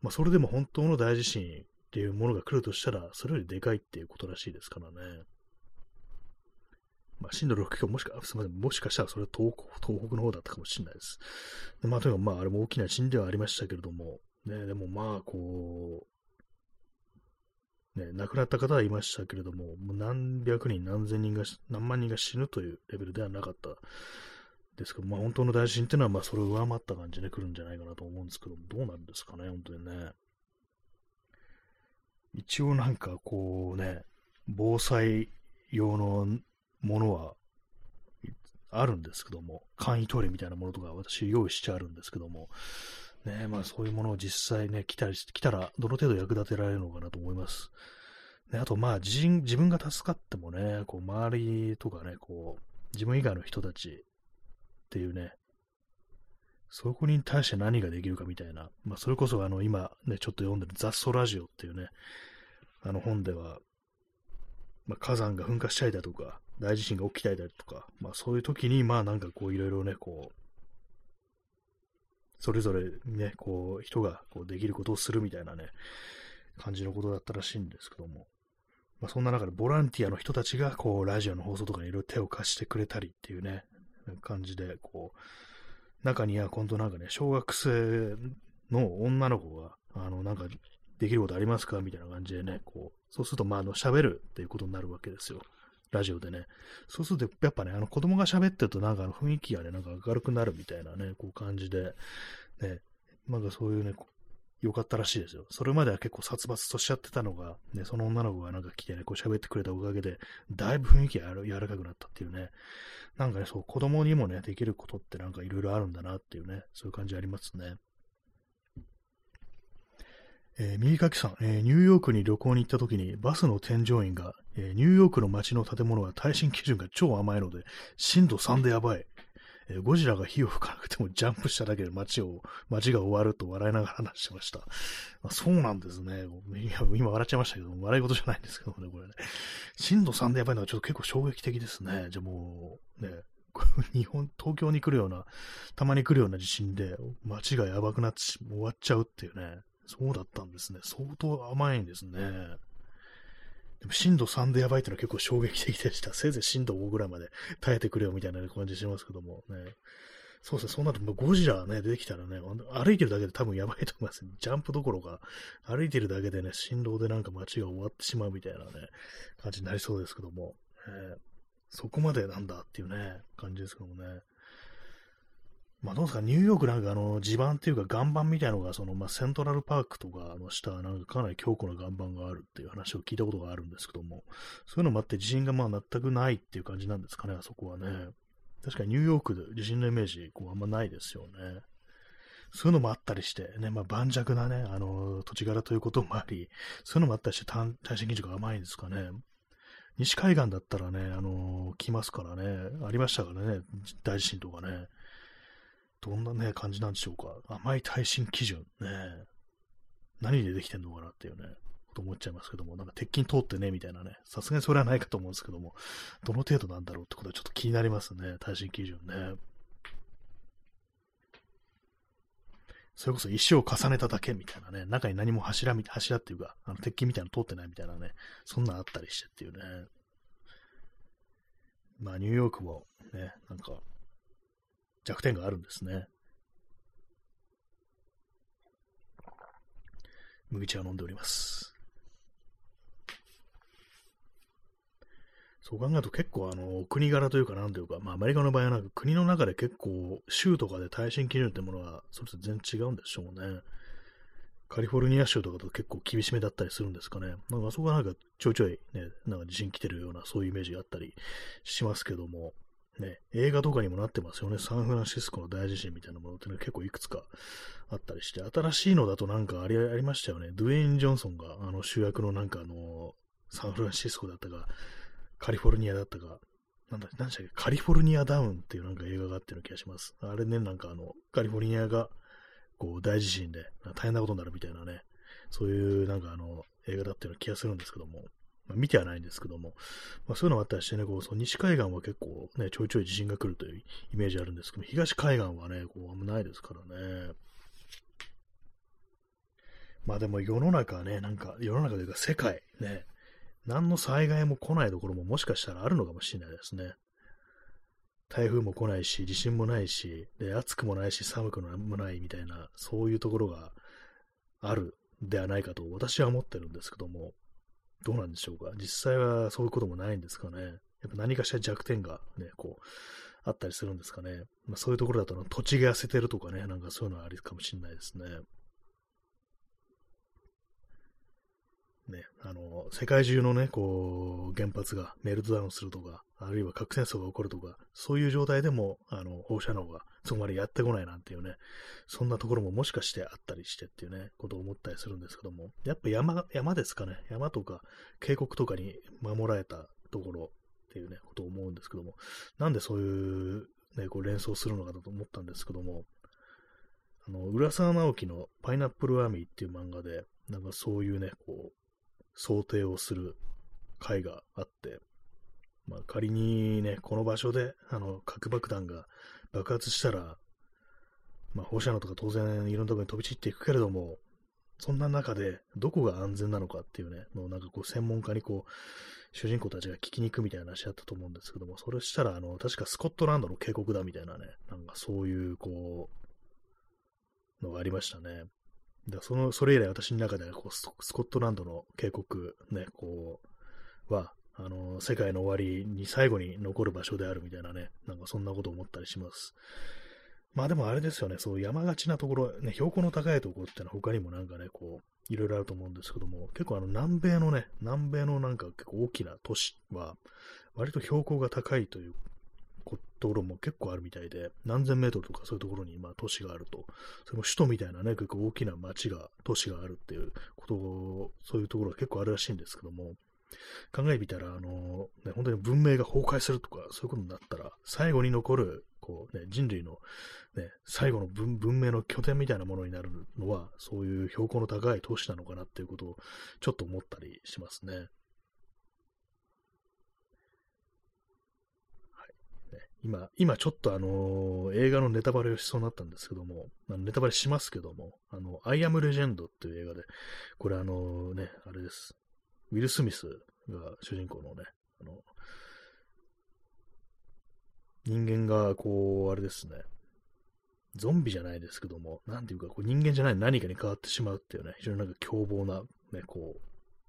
まあそれでも本当の大地震っていうものが来るとしたら、それよりでかいっていうことらしいですからね。まあ震度ろく強、もしか、すみません、もしかしたらそれは東北、東北の方だったかもしれないです。でまあとにかくまああれも大きな地震ではありましたけれども、ね、でもまあこう、ね、亡くなった方はいましたけれども、もう何百人、何千人が、何万人が死ぬというレベルではなかったですけど、まあ、本当の大地震というのは、まあ、それを上回った感じで来るんじゃないかなと思うんですけども、どうなんですかね、本当にね。一応なんかこうね、防災用のものはあるんですけども、簡易トイレみたいなものとか私用意してあるんですけども、ね、まあそういうものを実際ね、来たりして、来たらどの程度役立てられるのかなと思います。ね、あとまあ自身、自分が助かってもね、こう周りとかね、こう、自分以外の人たちっていうね、そこに対して何ができるかみたいな、まあそれこそあの今ね、ちょっと読んでる雑草ラジオっていうね、あの本では、まあ、火山が噴火したりだとか、大地震が起きたりだとか、まあそういう時に、まあなんかこういろいろね、こう、それぞれね、こう、人がこうできることをするみたいなね、感じのことだったらしいんですけども、まあそんな中でボランティアの人たちが、こう、ラジオの放送とかにいろいろ手を貸してくれたりっていうね、感じで、こう、中には今度なんかね、小学生の女の子が、あの、なんか、できることありますかみたいな感じでね、こう、そうすると、まあ、あの、喋るっていうことになるわけですよ。ラジオでね。そうすると、やっぱね、あの、子供が喋ってると、なんか、雰囲気がね、なんか明るくなるみたいなね、こう、感じで、ね、なんかそういうね、良かったらしいですよ。それまでは結構殺伐としちゃってたのが、ね、その女の子がなんか来てね、こう喋ってくれたおかげで、だいぶ雰囲気が柔らかくなったっていうね。なんかね、そう、子供にもね、できることってなんかいろいろあるんだなっていうね、そういう感じありますね。えー、右書きさん、えー、ニューヨークに旅行に行った時にバスの添乗員が、えー、ニューヨークの街の建物は耐震基準が超甘いので、しんどさんでやばい。えー、ゴジラが火を吹かなくてもジャンプしただけで街を、街が終わると笑いながら話してました。まあ、そうなんですね。今笑っちゃいましたけど、笑い事じゃないんですけどね、これね。しんどさんでやばいのはちょっと結構衝撃的ですね。じゃあもう、ね、日本、東京に来るような、たまに来るような地震で街がやばくなって終わっちゃうっていうね。そうだったんですね。相当甘いんですね。でもしんどさんでやばいってのは結構衝撃的でした。せいぜいしんどごぐらいまで耐えてくれよみたいな感じしますけどもね。そうですね。そうなるとゴジラね、出てきたらね、歩いてるだけで多分やばいと思いますね。ジャンプどころか、歩いてるだけでね、振動でなんか街が終わってしまうみたいなね、感じになりそうですけども。えー、そこまでなんだっていうね、感じですけどもね。まあどうですか、ニューヨークなんかあの地盤っていうか岩盤みたいなのがそのまあセントラルパークとかの下なんかかなり強固な岩盤があるっていう話を聞いたことがあるんですけども、そういうのもあって地震がまあ全くないっていう感じなんですかね、あそこはね。確かにニューヨークで地震のイメージこうあんまないですよね。そういうのもあったりしてね、まあ盤石なね、あの土地柄ということもあり、そういうのもあったりして耐震基準が甘いんですかね。西海岸だったらね、あのー、来ますからね、ありましたからね、大地震とかね。どんなね、感じなんでしょうか。甘い耐震基準。ね。何でできてんのかなっていうね、こと思っちゃいますけども、なんか鉄筋通ってね、みたいなね。さすがにそれはないかと思うんですけども、どの程度なんだろうってことはちょっと気になりますね。耐震基準ね。それこそ石を重ねただけみたいなね。中に何も柱み、柱っていうか、あの鉄筋みたいなの通ってないみたいなね。そんなんあったりしてっていうね。まあ、ニューヨークもね、なんか、弱点があるんですね。麦茶を飲んでおります。そう考えると結構あの国柄というかなんというか、まあアメリカの場合はなんか国の中で結構州とかで耐震基準ってものはそれと全然違うんでしょうね。カリフォルニア州とかだと結構厳しめだったりするんですかね。なんかあそこはなんかちょいちょいね、なんか地震来てるようなそういうイメージがあったりしますけども。ね、映画とかにもなってますよね。サンフランシスコの大地震みたいなものって、ね、結構いくつかあったりして、新しいのだとなんかあり、ありましたよね。ドゥエイン・ジョンソンがあの主役のなんかあの、サンフランシスコだったか、カリフォルニアだったか、なんだ、何でしたっけ、カリフォルニアダウンっていうなんか映画があってる気がします。あれね、なんかあの、カリフォルニアがこう大地震で大変なことになるみたいなね、そういうなんかあの、映画だったような気がするんですけども。見てはないんですけども、まあ、そういうのもあったりしてね、こうその西海岸は結構ね、ちょいちょい地震が来るというイメージあるんですけども、東海岸はね、こうあんまないですからね。まあでも世の中はね、なんか世の中というか世界ね、何の災害も来ないところももしかしたらあるのかもしれないですね。台風も来ないし、地震もないし、で暑くもないし、寒くもないみたいな、そういうところがあるんではないかと私は思ってるんですけども、どうなんでしょうか。実際はそういうこともないんですかね。やっぱ何かしら弱点がね、こう、あったりするんですかね。まあ、そういうところだと、土地が痩せてるとかね、なんかそういうのはありかもしれないですね。ね、あの、世界中のね、こう、原発がメルトダウンするとか、あるいは核戦争が起こるとか、そういう状態でも、あの、放射能がそこまでやってこないなんていうね、そんなところももしかしてあったりしてっていうね、ことを思ったりするんですけども、やっぱ山、山ですかね、山とか渓谷とかに守られたところっていうね、ことを思うんですけども、なんでそういう、ね、こう連想するのかだと思ったんですけども、あの、浦沢直樹のパイナップルアーミーっていう漫画で、なんかそういうね、こう、想定をする回があって、まあ、仮にね、この場所であの核爆弾が爆発したら、まあ、放射能とか当然いろんなところに飛び散っていくけれども、そんな中でどこが安全なのかっていうね、もうなんかこう専門家にこう、主人公たちが聞きに行くみたいな話だったと思うんですけども、それしたらあの、確かスコットランドの渓谷だみたいなね、なんかそういうこう、のがありましたね。だそのそれ以来私の中ではこう ス, スコットランドの渓谷、ね、こうはあの世界の終わりに最後に残る場所であるみたいなね、なんかそんなことを思ったりします。まあでもあれですよね、そう山がちなところ、ね、標高の高いところってのは他にもなんかねこういろいろあると思うんですけども、結構あの南米のね南米のなんか結構大きな都市は割と標高が高いというところも結構あるみたいで、何千メートルとかそういうところにまあ都市があると、それも首都みたいなね、結構大きな町が、都市があるっていうことを、そういうところが結構あるらしいんですけども、考えてみたら、あの、ね、本当に文明が崩壊するとか、そういうことになったら、最後に残る、こうね、人類の、ね、最後の 文, 文明の拠点みたいなものになるのは、そういう標高の高い都市なのかなっていうことを、ちょっと思ったりしますね。今、今ちょっとあのー、映画のネタバレをしそうになったんですけども、あのネタバレしますけども、あの、アイアムレジェンドっていう映画で、これあのー、ね、あれです。ウィル・スミスが主人公のね、あの、人間がこう、あれですね、ゾンビじゃないですけども、なんていうか、こう人間じゃない何かに変わってしまうっていうね、非常になんか凶暴な、ね、こう、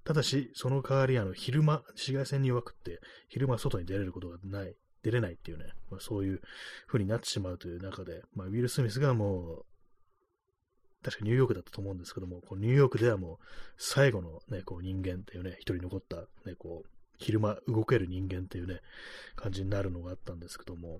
ただし、その代わりあの、昼間、紫外線に弱くって、昼間外に出れることがない。出れないっていうね、まあ、そういう風になってしまうという中で、まあ、ウィル・スミスがもう、確かニューヨークだったと思うんですけども、こうニューヨークではもう最後の、ね、こう人間っていうね、一人残った、ね、こう昼間動ける人間っていうね、感じになるのがあったんですけども、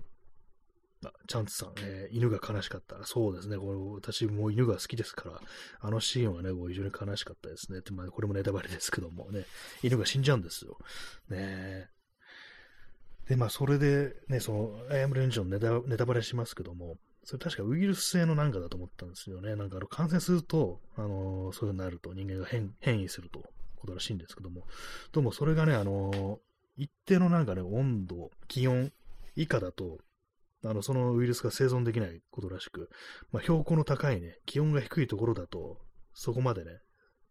あチャンツさん、えー、犬が悲しかった。そうですね、これ私もう犬が好きですから、あのシーンはね、こう非常に悲しかったですね。ってまあ、これもネタバレですけどもね、犬が死んじゃうんですよ。ねーで、まあ、それで、ね、その、アイアムレンジのネタ、ネタバレしますけども、それ確かウイルス性のなんかだと思ったんですよね。なんか、あの、感染すると、あのー、そういうのになると、人間が変、変異すると、ことらしいんですけども、どうもそれがね、あのー、一定のなんかね、温度、気温以下だと、あの、そのウイルスが生存できないことらしく、まあ、標高の高いね、気温が低いところだと、そこまでね、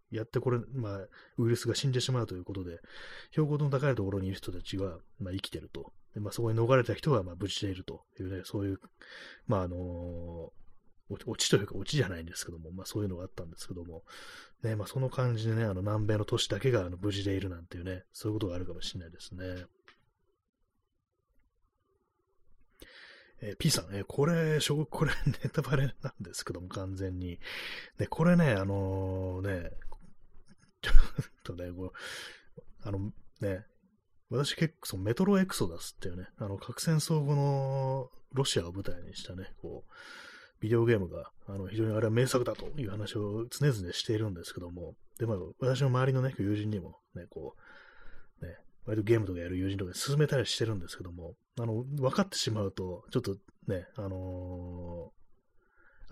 やってこれ、まあ、ウイルスが死んでしまうということで、標高の高いところにいる人たちが、まあ、生きてると。でまあ、そこに逃れた人が、まあ、無事でいるというね、そういう、まあ、あのー、落ちというか、落ちじゃないんですけども、まあ、そういうのがあったんですけども、ね、まあ、その感じでね、あの、南米の都市だけがあの無事でいるなんていうね、そういうことがあるかもしれないですね。えー、P さん、えー、これ、これ、ネタバレなんですけども、完全に。ね、これね、あのー、ね、ちょっとね、こう、あのね、私結構そのメトロエクソダスっていうね、あの核戦争後のロシアを舞台にしたね、こう、ビデオゲームが、あの非常にあれは名作だという話を常々しているんですけども、で、まあ、私の周りのね、友人にもね、こう、ね、割とゲームとかやる友人とかに勧めたりしてるんですけども、あの、分かってしまうと、ちょっとね、あのー、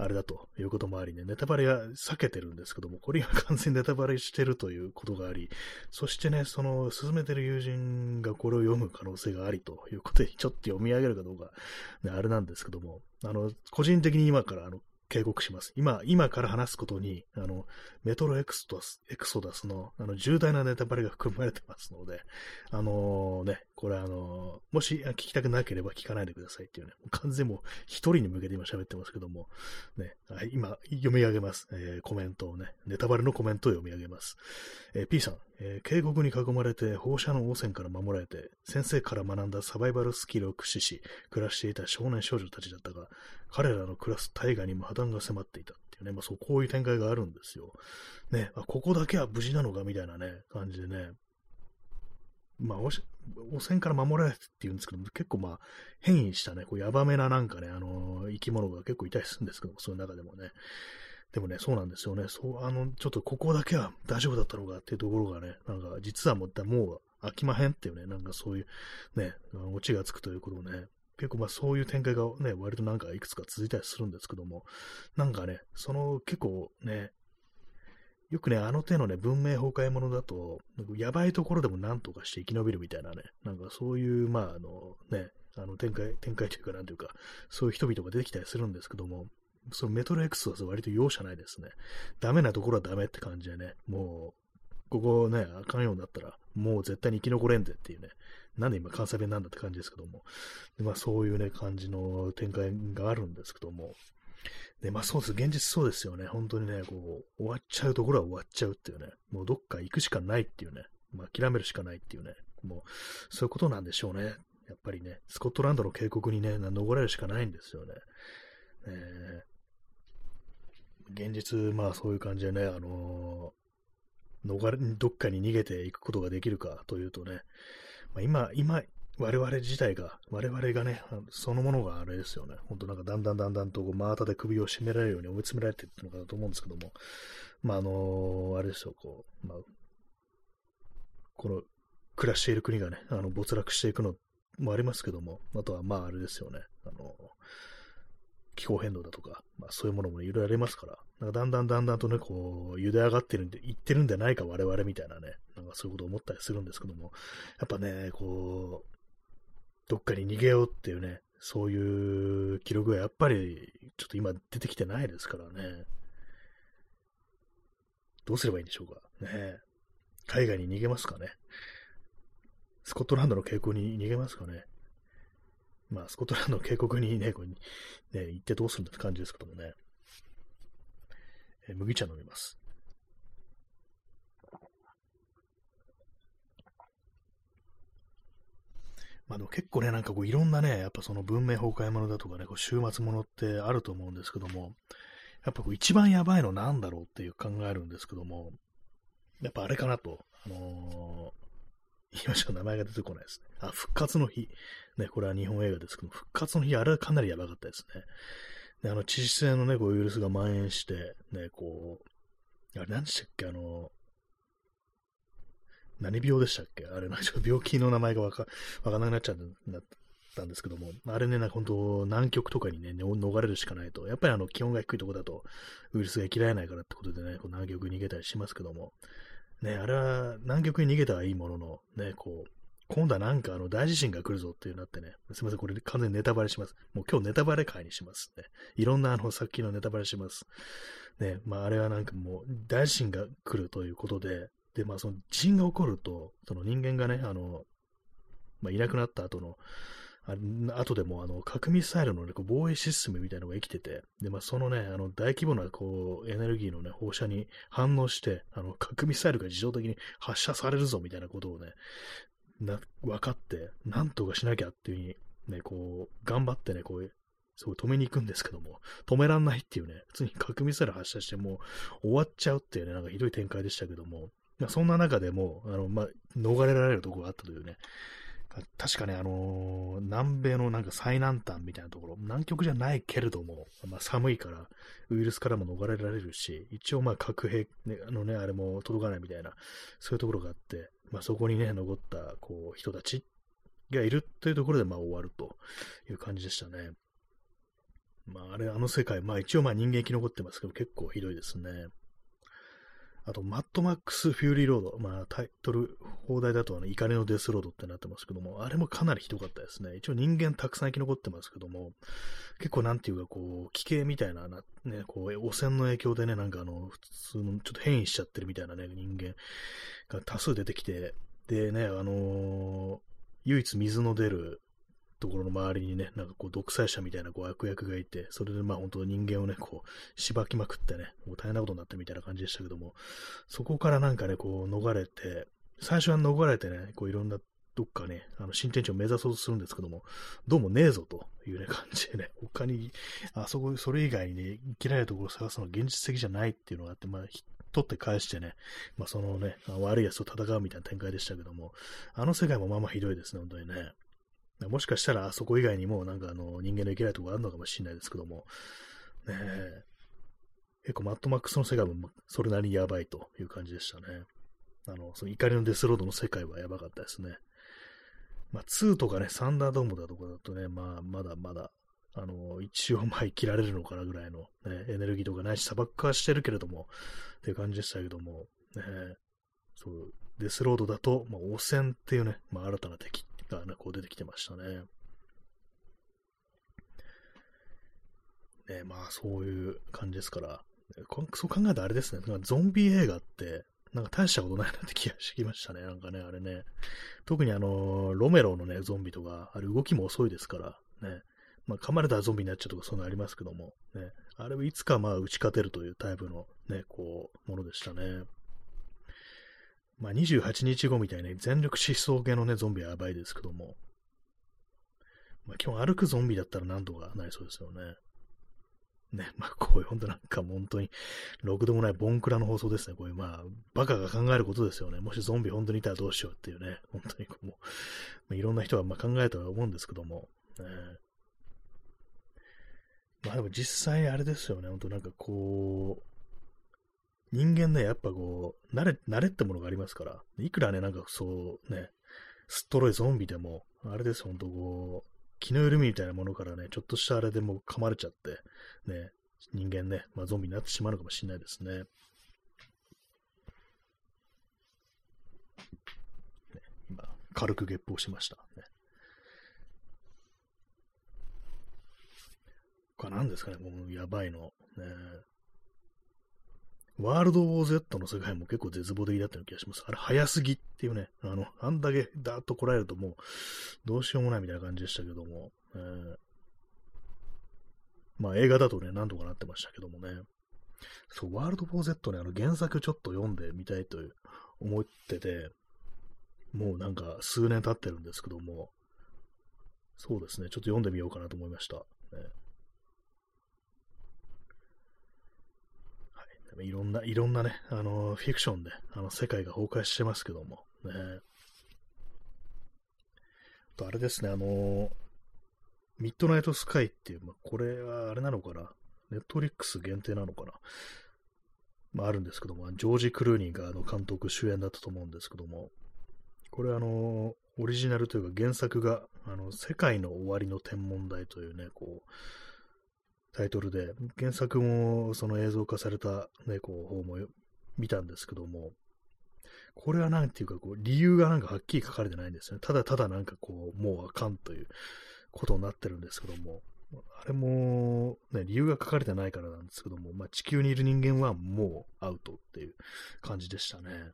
あれだということもありね、ネタバレは避けてるんですけども、これが完全にネタバレしてるということがあり、そしてね、その、進めてる友人がこれを読む可能性がありということで、ちょっと読み上げるかどうか、ね、あれなんですけども、あの、個人的に今から、あの、警告します。今、今から話すことに、あの、メトロエクソダス、エクソダスの、あの、重大なネタバレが含まれてますので、あのー、ね、これあの、もし聞きたくなければ聞かないでくださいっていうね、完全もう一人に向けて今喋ってますけども、ね、はい、今読み上げます、えー。コメントをね、ネタバレのコメントを読み上げます。えー、P さん、えー、渓谷に囲まれて放射の汚染から守られて、先生から学んだサバイバルスキルを駆使し、暮らしていた少年少女たちだったが、彼らの暮らす大河にも破綻が迫っていたっていうね、まあそう、こういう展開があるんですよ。ね、あ、ここだけは無事なのかみたいなね、感じでね、まあ、汚染から守られてっていうんですけども、結構まあ、変異したね、こうヤバめななんかね、あのー、生き物が結構いたりするんですけども、その中でもね。でもね、そうなんですよね。そう、あの、ちょっとここだけは大丈夫だったのかっていうところがね、なんか、実はもう、もう飽きまへんっていうね、なんかそういう、ね、オチがつくということをね、結構まあそういう展開がね、割となんかいくつか続いたりするんですけども、なんかね、その結構ね、よくね、あの手のね、文明崩壊ものだと、やばいところでもなんとかして生き延びるみたいなね、なんかそういう、まあ、あのね、あの展開、展開というかなんというか、そういう人々が出てきたりするんですけども、そのメトロエクスは割と容赦ないですね。ダメなところはダメって感じでね、もう、ここね、あかんようになったら、もう絶対に生き残れんぜっていうね、なんで今関西弁なんだって感じですけども、でまあそういうね、感じの展開があるんですけども、で、まあそうです。現実そうですよね。本当にね、こう、終わっちゃうところは終わっちゃうっていうね。もうどっか行くしかないっていうね。まあ諦めるしかないっていうね。もう、そういうことなんでしょうね。やっぱりね、スコットランドの渓谷にね、逃れるしかないんですよね。えー、現実、まあそういう感じでね、あのー、逃れ、どっかに逃げていくことができるかというとね、まあ、今、今、我々自体が、我々がね、そのものがあれですよね。ほんとなんかだんだんだんだんとこう真綿で首を絞められるように追い詰められていってるのかなと思うんですけども、まああの、あれですよ、こう、まあ、この暮らしている国がね、あの没落していくのもありますけども、あとはまああれですよね、あの、気候変動だとか、まあそういうものもいろいろありますから、なんかだんだんだんだんとね、こう、茹で上がってるんで、いってるんじゃないか我々みたいなね、なんかそういうことを思ったりするんですけども、やっぱね、こう、どっかに逃げようっていうね、そういう記録がやっぱりちょっと今出てきてないですからね。どうすればいいんでしょうか。ね、海外に逃げますかね。スコットランドの渓谷に逃げますかね。まあ、スコットランドの渓谷にね、こうね行ってどうするんだって感じですけどもね。え麦茶飲みます。まあでも結構ね、なんかこういろんなね、やっぱその文明崩壊ものだとかね、こう終末ものってあると思うんですけども、やっぱこう一番やばいのなんだろうっていう考えるんですけども、やっぱあれかなと、あのー、今しか名前が出てこないですね。あ、復活の日。ね、これは日本映画ですけども、復活の日、あれはかなりやばかったですね。で、あの、致死性のね、こうウイルスが蔓延して、ね、こう、あれ何でしたっけ、あのー、何病でしたっけあれ、病気の名前がわか、わからなくなっちゃったんですけども、あれね、なんか本当、南極とかにね、逃れるしかないと、やっぱりあの、気温が低いとこだと、ウイルスが生きられないからってことでね、こう南極に逃げたりしますけども、ね、あれは、南極に逃げたらいいものの、ね、こう、今度はなんかあの、大地震が来るぞっていうなってね、すみません、これ完全にネタバレします。もう今日ネタバレ会にしますね。いろんなあの、作品のネタバレします。ね、まああれはなんかもう、大地震が来るということで、で、まあ、その地震が起こると、その人間がね、あの、まあ、いなくなった後の、あとでも、あの、核ミサイルの、ね、こう防衛システムみたいなのが生きてて、で、まあ、そのね、あの、大規模な、こう、エネルギーのね、放射に反応して、あの、核ミサイルが自動的に発射されるぞ、みたいなことをね、な、分かって、なんとかしなきゃっていう風に、ね、こう、頑張ってね、こう、そう止めに行くんですけども、止めらんないっていうね、普通に核ミサイル発射して、もう、終わっちゃうっていうね、なんかひどい展開でしたけども、そんな中でも、あの、まあ、逃れられるところがあったというね。確かね、あのー、南米のなんか最南端みたいなところ、南極じゃないけれども、まあ、寒いから、ウイルスからも逃れられるし、一応まあ、核兵のね、あれも届かないみたいな、そういうところがあって、まあ、そこにね、残った、こう、人たちがいるというところで、まあ、終わるという感じでしたね。まあ、あれ、あの世界、まあ、一応まあ、人間生き残ってますけど、結構ひどいですね。あと、マッドマックス・フューリー・ロード。まあ、タイトル、放題だと、あの、怒りのデス・ロードってなってますけども、あれもかなりひどかったですね。一応人間たくさん生き残ってますけども、結構なんていうか、こう、奇形みたいな、ね、こう、汚染の影響でね、なんかあの、普通の、ちょっと変異しちゃってるみたいなね、人間が多数出てきて、でね、あのー、唯一水の出るところの周りにね、なんかこう独裁者みたいなこう悪役がいて、それでまあ本当人間をね、こう、しばきまくってね、もう大変なことになったみたいな感じでしたけども、そこからなんかね、こう逃れて、最初は逃れてね、こういろんなどっかね、あの新天地を目指そうとするんですけども、どうもねえぞというね、感じでね、他に、あそこ、それ以外にね、生きられるところを探すのは現実的じゃないっていうのがあって、まあ、取って返してね、まあそのね、悪い奴と戦うみたいな展開でしたけども、あの世界もまあまあひどいですね、本当にね。もしかしたらあそこ以外にもなんかあの人間のいけないところがあるのかもしれないですけども、ねえ、結構マッドマックスの世界もそれなりにやばいという感じでしたね。あの、その怒りのデスロードの世界はやばかったですね。まあツーとかね、サンダードームだとかだとね、まあまだまだ、あの、一応まあ生きられるのかなぐらいの、ね、エネルギーとかないし、砂漠化してるけれども、っていう感じでしたけども、ねえ、そう、デスロードだと、まあ汚染っていうね、まあ新たな敵がね、こう出てきてましたね。ね、まあそういう感じですから、そう考えたらあれですね、ゾンビ映画って、なんか大したことないなって気がしてきましたね。なんかね、あれね。特にあの、ロメロのね、ゾンビとか、あれ動きも遅いですから、ね。まあ、噛まれたらゾンビになっちゃうとか、そういうのありますけども、ね。あれはいつかまあ、打ち勝てるというタイプのね、こう、ものでしたね。まあ、にじゅうはちにちごみたいに、ね、全力疾走系のね、ゾンビはやばいですけども。まあ、基本歩くゾンビだったらなんとかなりそうですよね。ね、まあ、こういう、ほんとなんか、本当に、ろくでもないボンクラの放送ですね。こういう、まあ、バカが考えることですよね。もしゾンビ本当にいたらどうしようっていうね、本当にこう、もう、いろんな人がまあ考えたと思うんですけども、ね。まあ、でも実際あれですよね。本当なんかこう、人間ね、やっぱこう、慣れ、慣れってものがありますから、いくらね、なんかそう、ね、すっとろいゾンビでも、あれです、ほんとこう、気の緩みみたいなものからね、ちょっとしたあれでもう噛まれちゃって、ね、人間ね、まあ、ゾンビになってしまうのかもしれないですね。ね、今、軽くゲップをしました。ね、これ何ですかね、このやばいの。ね、ワールド・ウォー・Z の世界も結構絶望的だったような気がします。あれ、早すぎっていうね、あの、あんだけダーッと来られるともう、どうしようもないみたいな感じでしたけども、えー、まあ映画だとね、なんとかなってましたけどもね、そう、ワールド・ウォー・Z ね、あの原作ちょっと読んでみたいという思ってて、もうなんか数年経ってるんですけども、そうですね、ちょっと読んでみようかなと思いました。ね、いろんな、いろんなね、あのー、フィクションで、あの、世界が崩壊してますけども、ね。あと、あれですね、あのー、ミッドナイトスカイっていう、まあ、これはあれなのかな、ネットリックス限定なのかな、まあ、あるんですけども、ジョージ・クルーニーがあの監督、主演だったと思うんですけども、これあのー、オリジナルというか原作が、あの、世界の終わりの天文台というね、こう、タイトルで、原作もその映像化された猫の方も見たんですけども、これはなんていうかこう、理由がなんかはっきり書かれてないんですよね。ただただなんかこう、もうあかんということになってるんですけども、あれも、ね、理由が書かれてないからなんですけども、まあ、地球にいる人間はもうアウトっていう感じでしたね。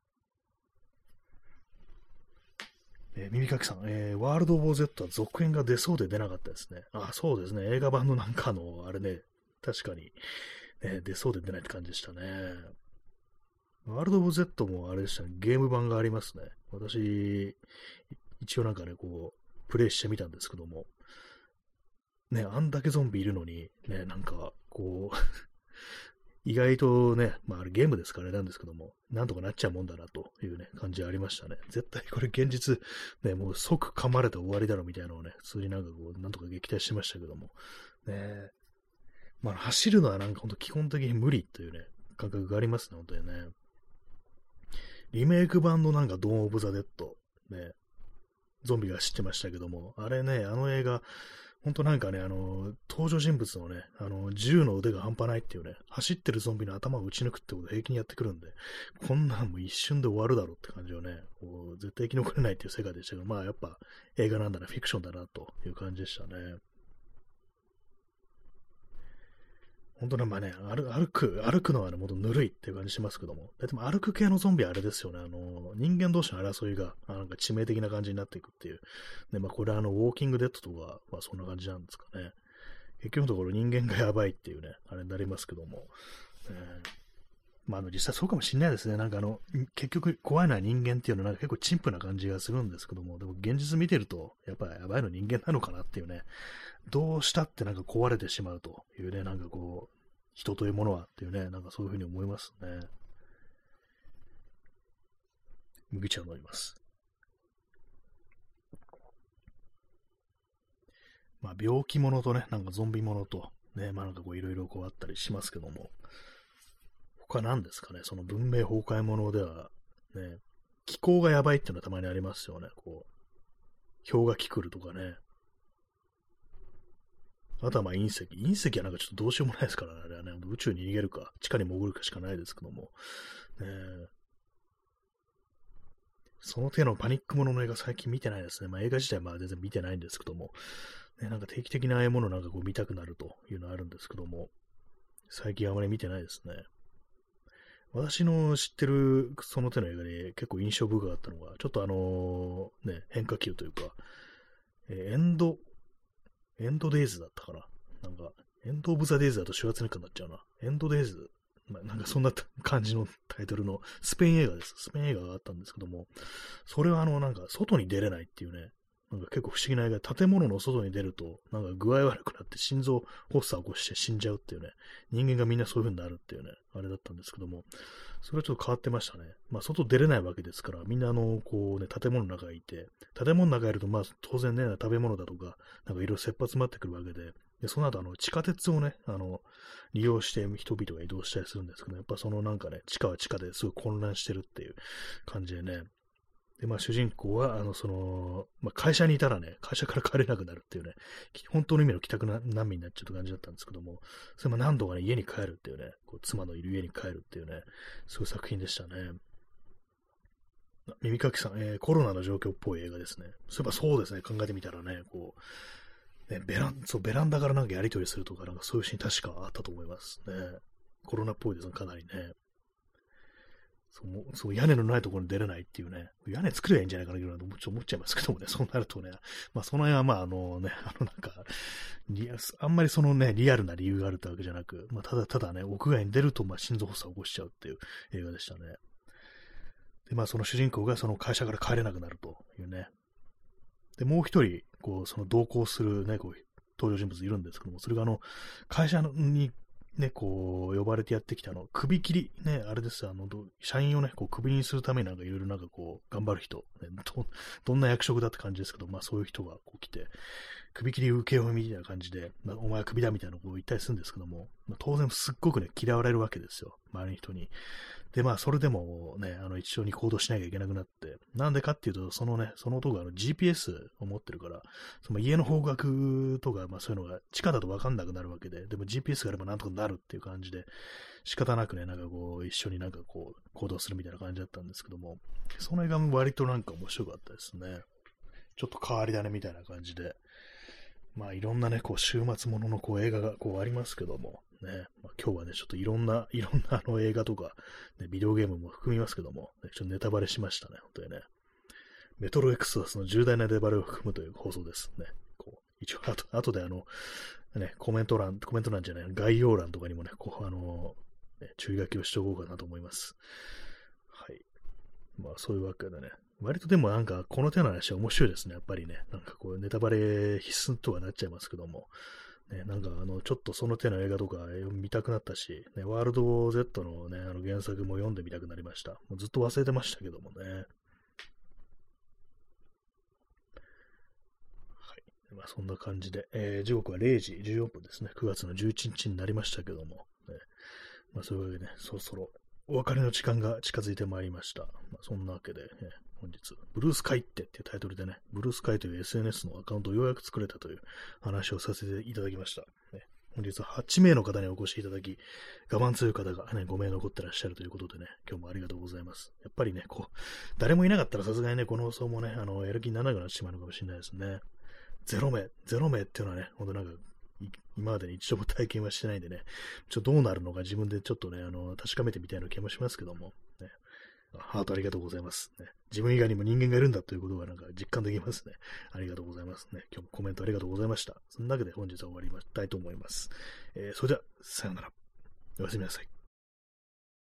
えー、耳かきさん、えー、ワールド・オブ・Z は続編が出そうで出なかったですね。あ、そうですね。映画版のなんかの、あれね、確かに、ね、出そうで出ないって感じでしたね。ワールド・オブ・Z もあれでしたね。ゲーム版がありますね。私、一応なんかね、こう、プレイしてみたんですけども、ね、あんだけゾンビいるのに、ね、なんか、こう、意外とね、まああれゲームですからあれなんですけども、なんとかなっちゃうもんだなというね、感じありましたね。絶対これ現実、ね、もう即噛まれて終わりだろみたいなのをね、普通になんかこう、なんとか撃退しましたけども、ね、まあ走るのはなんかほんと基本的に無理というね、感覚がありますね、ほんとにね。リメイク版のなんかドーン・オブ・ザ・デッド、ね、ゾンビが走ってましたけども、あれね、あの映画、本当なんかね、あの、登場人物のね、あの、銃の腕が半端ないっていうね、走ってるゾンビの頭を撃ち抜くってことを平気にやってくるんで、こんなんも一瞬で終わるだろうって感じをね、こう絶対生き残れないっていう世界でしたけど、まあやっぱ映画なんだな、フィクションだなという感じでしたね。本当なんかね、歩く、歩くのはね、もっとぬるいっていう感じしますけども。でも歩く系のゾンビはあれですよね。あの、人間同士の争いが、なんか致命的な感じになっていくっていう。で、まあこれはあの、ウォーキングデッドとか、まあそんな感じなんですかね。結局のところ人間がやばいっていうね、あれになりますけども。えー、まああの、実際そうかもしれないですね。なんかあの、結局怖いのは人間っていうのはなんか結構陳腐な感じがするんですけども、でも現実見てると、やっぱりやばいの人間なのかなっていうね。どうしたってなんか壊れてしまうというね、なんかこう、人というものはっていうね、なんかそういうふうに思いますね。麦茶を飲みます。まあ、病気ものとね、なんかゾンビものと、ね、まあなんかこういろいろこうあったりしますけども、他なんですかね、その文明崩壊ものでは、ね、気候がやばいっていうのはたまにありますよね、こう、氷河期来るとかね。あとはまあ隕石。隕石はなんかちょっとどうしようもないですからね。あれはね、宇宙に逃げるか、地下に潜るかしかないですけども。ね、その手のパニックものの映画最近見てないですね。まあ、映画自体は全然見てないんですけども。ね、なんか定期的なああいうものなんかこう見たくなるというのはあるんですけども。最近あまり見てないですね。私の知ってるその手の映画で結構印象深かったのが、ちょっとあのー、ね、変化球というか、えー、エンド、エンドデイズだったかな。なんか、エンドオブザデイズだと週末年間になっちゃうな。エンドデイズ。まあ、なんかそんな感じのタイトルのスペイン映画です。スペイン映画があったんですけども、それはあの、なんか外に出れないっていうね、なんか結構不思議な映画で、建物の外に出ると、なんか具合悪くなって心臓発作を起こして死んじゃうっていうね、人間がみんなそういう風になるっていうね、あれだったんですけども、それはちょっと変わってましたね。まあ外出れないわけですから、みんなあの、こうね、建物の中にいて、建物の中にいると、まあ当然ね、食べ物だとか、なんかいろいろ切羽詰まってくるわけで、でその後あの、地下鉄をね、あの、利用して人々が移動したりするんですけど、やっぱそのなんかね、地下は地下ですごい混乱してるっていう感じでね、で、まあ、主人公は、あの、その、まあ、会社にいたらね、会社から帰れなくなるっていうね、本当の意味の帰宅難民になっちゃう感じだったんですけども、それも何度かね、家に帰るっていうね、こう妻のいる家に帰るっていうね、そういう作品でしたね。耳かきさん、えー、コロナの状況っぽい映画ですね。そういえばそうですね、考えてみたらね、こう、ね、ベラン、そう、ベランダからなんかやり取りするとか、なんかそういうシーン確かあったと思いますね。コロナっぽいですね、かなりね。そう、そう屋根のないところに出れないっていうね、屋根作ればいいんじゃないかなと思っちゃいますけどもね、そうなるとね、まあその辺はまああのね、あのなんか、あんまりそのね、リアルな理由があるってわけじゃなく、まあただただね、屋外に出るとまあ心臓発作を起こしちゃうっていう映画でしたね。で、まあその主人公がその会社から帰れなくなるというね。で、もう一人、こう、その同行するね、こう、登場人物いるんですけども、それがあの、会社に、ね、こう、呼ばれてやってきたあの、首切り、ね、あれです、あの、社員をね、こう、首にするためになんかいろいろなんかこう、頑張る人、ねど、どんな役職だって感じですけど、まあそういう人がこう来て、首切り受け負いみたいな感じで、まあ、お前は首だみたいなことを言ったりするんですけども、まあ、当然すっごくね、嫌われるわけですよ、周りの人に。で、まあそれでもね、あの、一緒に行動しなきゃいけなくなって、なんでかっていうと、そのね、その男があの ジーピーエス を持ってるから、その家の方角とか、まあそういうのが地下だと分かんなくなるわけで、でも ジーピーエス があればなんとかなるあるっていう感じで仕方なくねなんかこう一緒になんかこう行動するみたいな感じだったんですけども、その映画も割となんか面白かったですね。ちょっと変わり種みたいな感じで、まあいろんなねこう週末もののこう映画がこうありますけどもね、まあ、今日はねちょっといろんないろんなあの映画とか、ね、ビデオゲームも含みますけども、ね、ちょっとネタバレしましたね。本当にねメトロエクソダスの重大なネタバレを含むという放送ですね。こう一応あと、あとであのね、コメント欄、コメント欄じゃない、概要欄とかにもね、こう、あのーね、注意書きをしておこうかなと思います。はい。まあ、そういうわけでね。割とでもなんか、この手の話は面白いですね、やっぱりね。なんかこう、ネタバレ必須とはなっちゃいますけども。ね、なんか、あの、ちょっとその手の映画とか見たくなったし、ね、ワールド Z のね、あの原作も読んでみたくなりました。もうずっと忘れてましたけどもね。まあ、そんな感じで、えー、時刻はれいじじゅうよんぷんですね。くがつのじゅういちにちになりましたけども、ね、まあ、そういうわけでね、そろそろお別れの時間が近づいてまいりました。まあ、そんなわけで、ね、本日、ブルースカイってっていうタイトルでね、ブルースカイという エスエヌエス のアカウントをようやく作れたという話をさせていただきました。ね、本日ははちめいの方にお越しいただき、我慢強い方が、ね、ごめい残ってらっしゃるということでね、今日もありがとうございます。やっぱりね、こう、誰もいなかったらさすがにね、この放送もね、あのやる気にならなくなってしまうのかもしれないですね。ゼロ名、ゼロ名っていうのはね、ほんとなんか、今までに一度も体験はしてないんでね、ちょっとどうなるのか自分でちょっとね、あの、確かめてみたいな気もしますけども、ね、ハートありがとうございます、ね。自分以外にも人間がいるんだということがなんか実感できますね。ありがとうございますね。今日もコメントありがとうございました。そんなわけで本日は終わりたいと思います。えー、それでは、さよなら。おやすみなさい。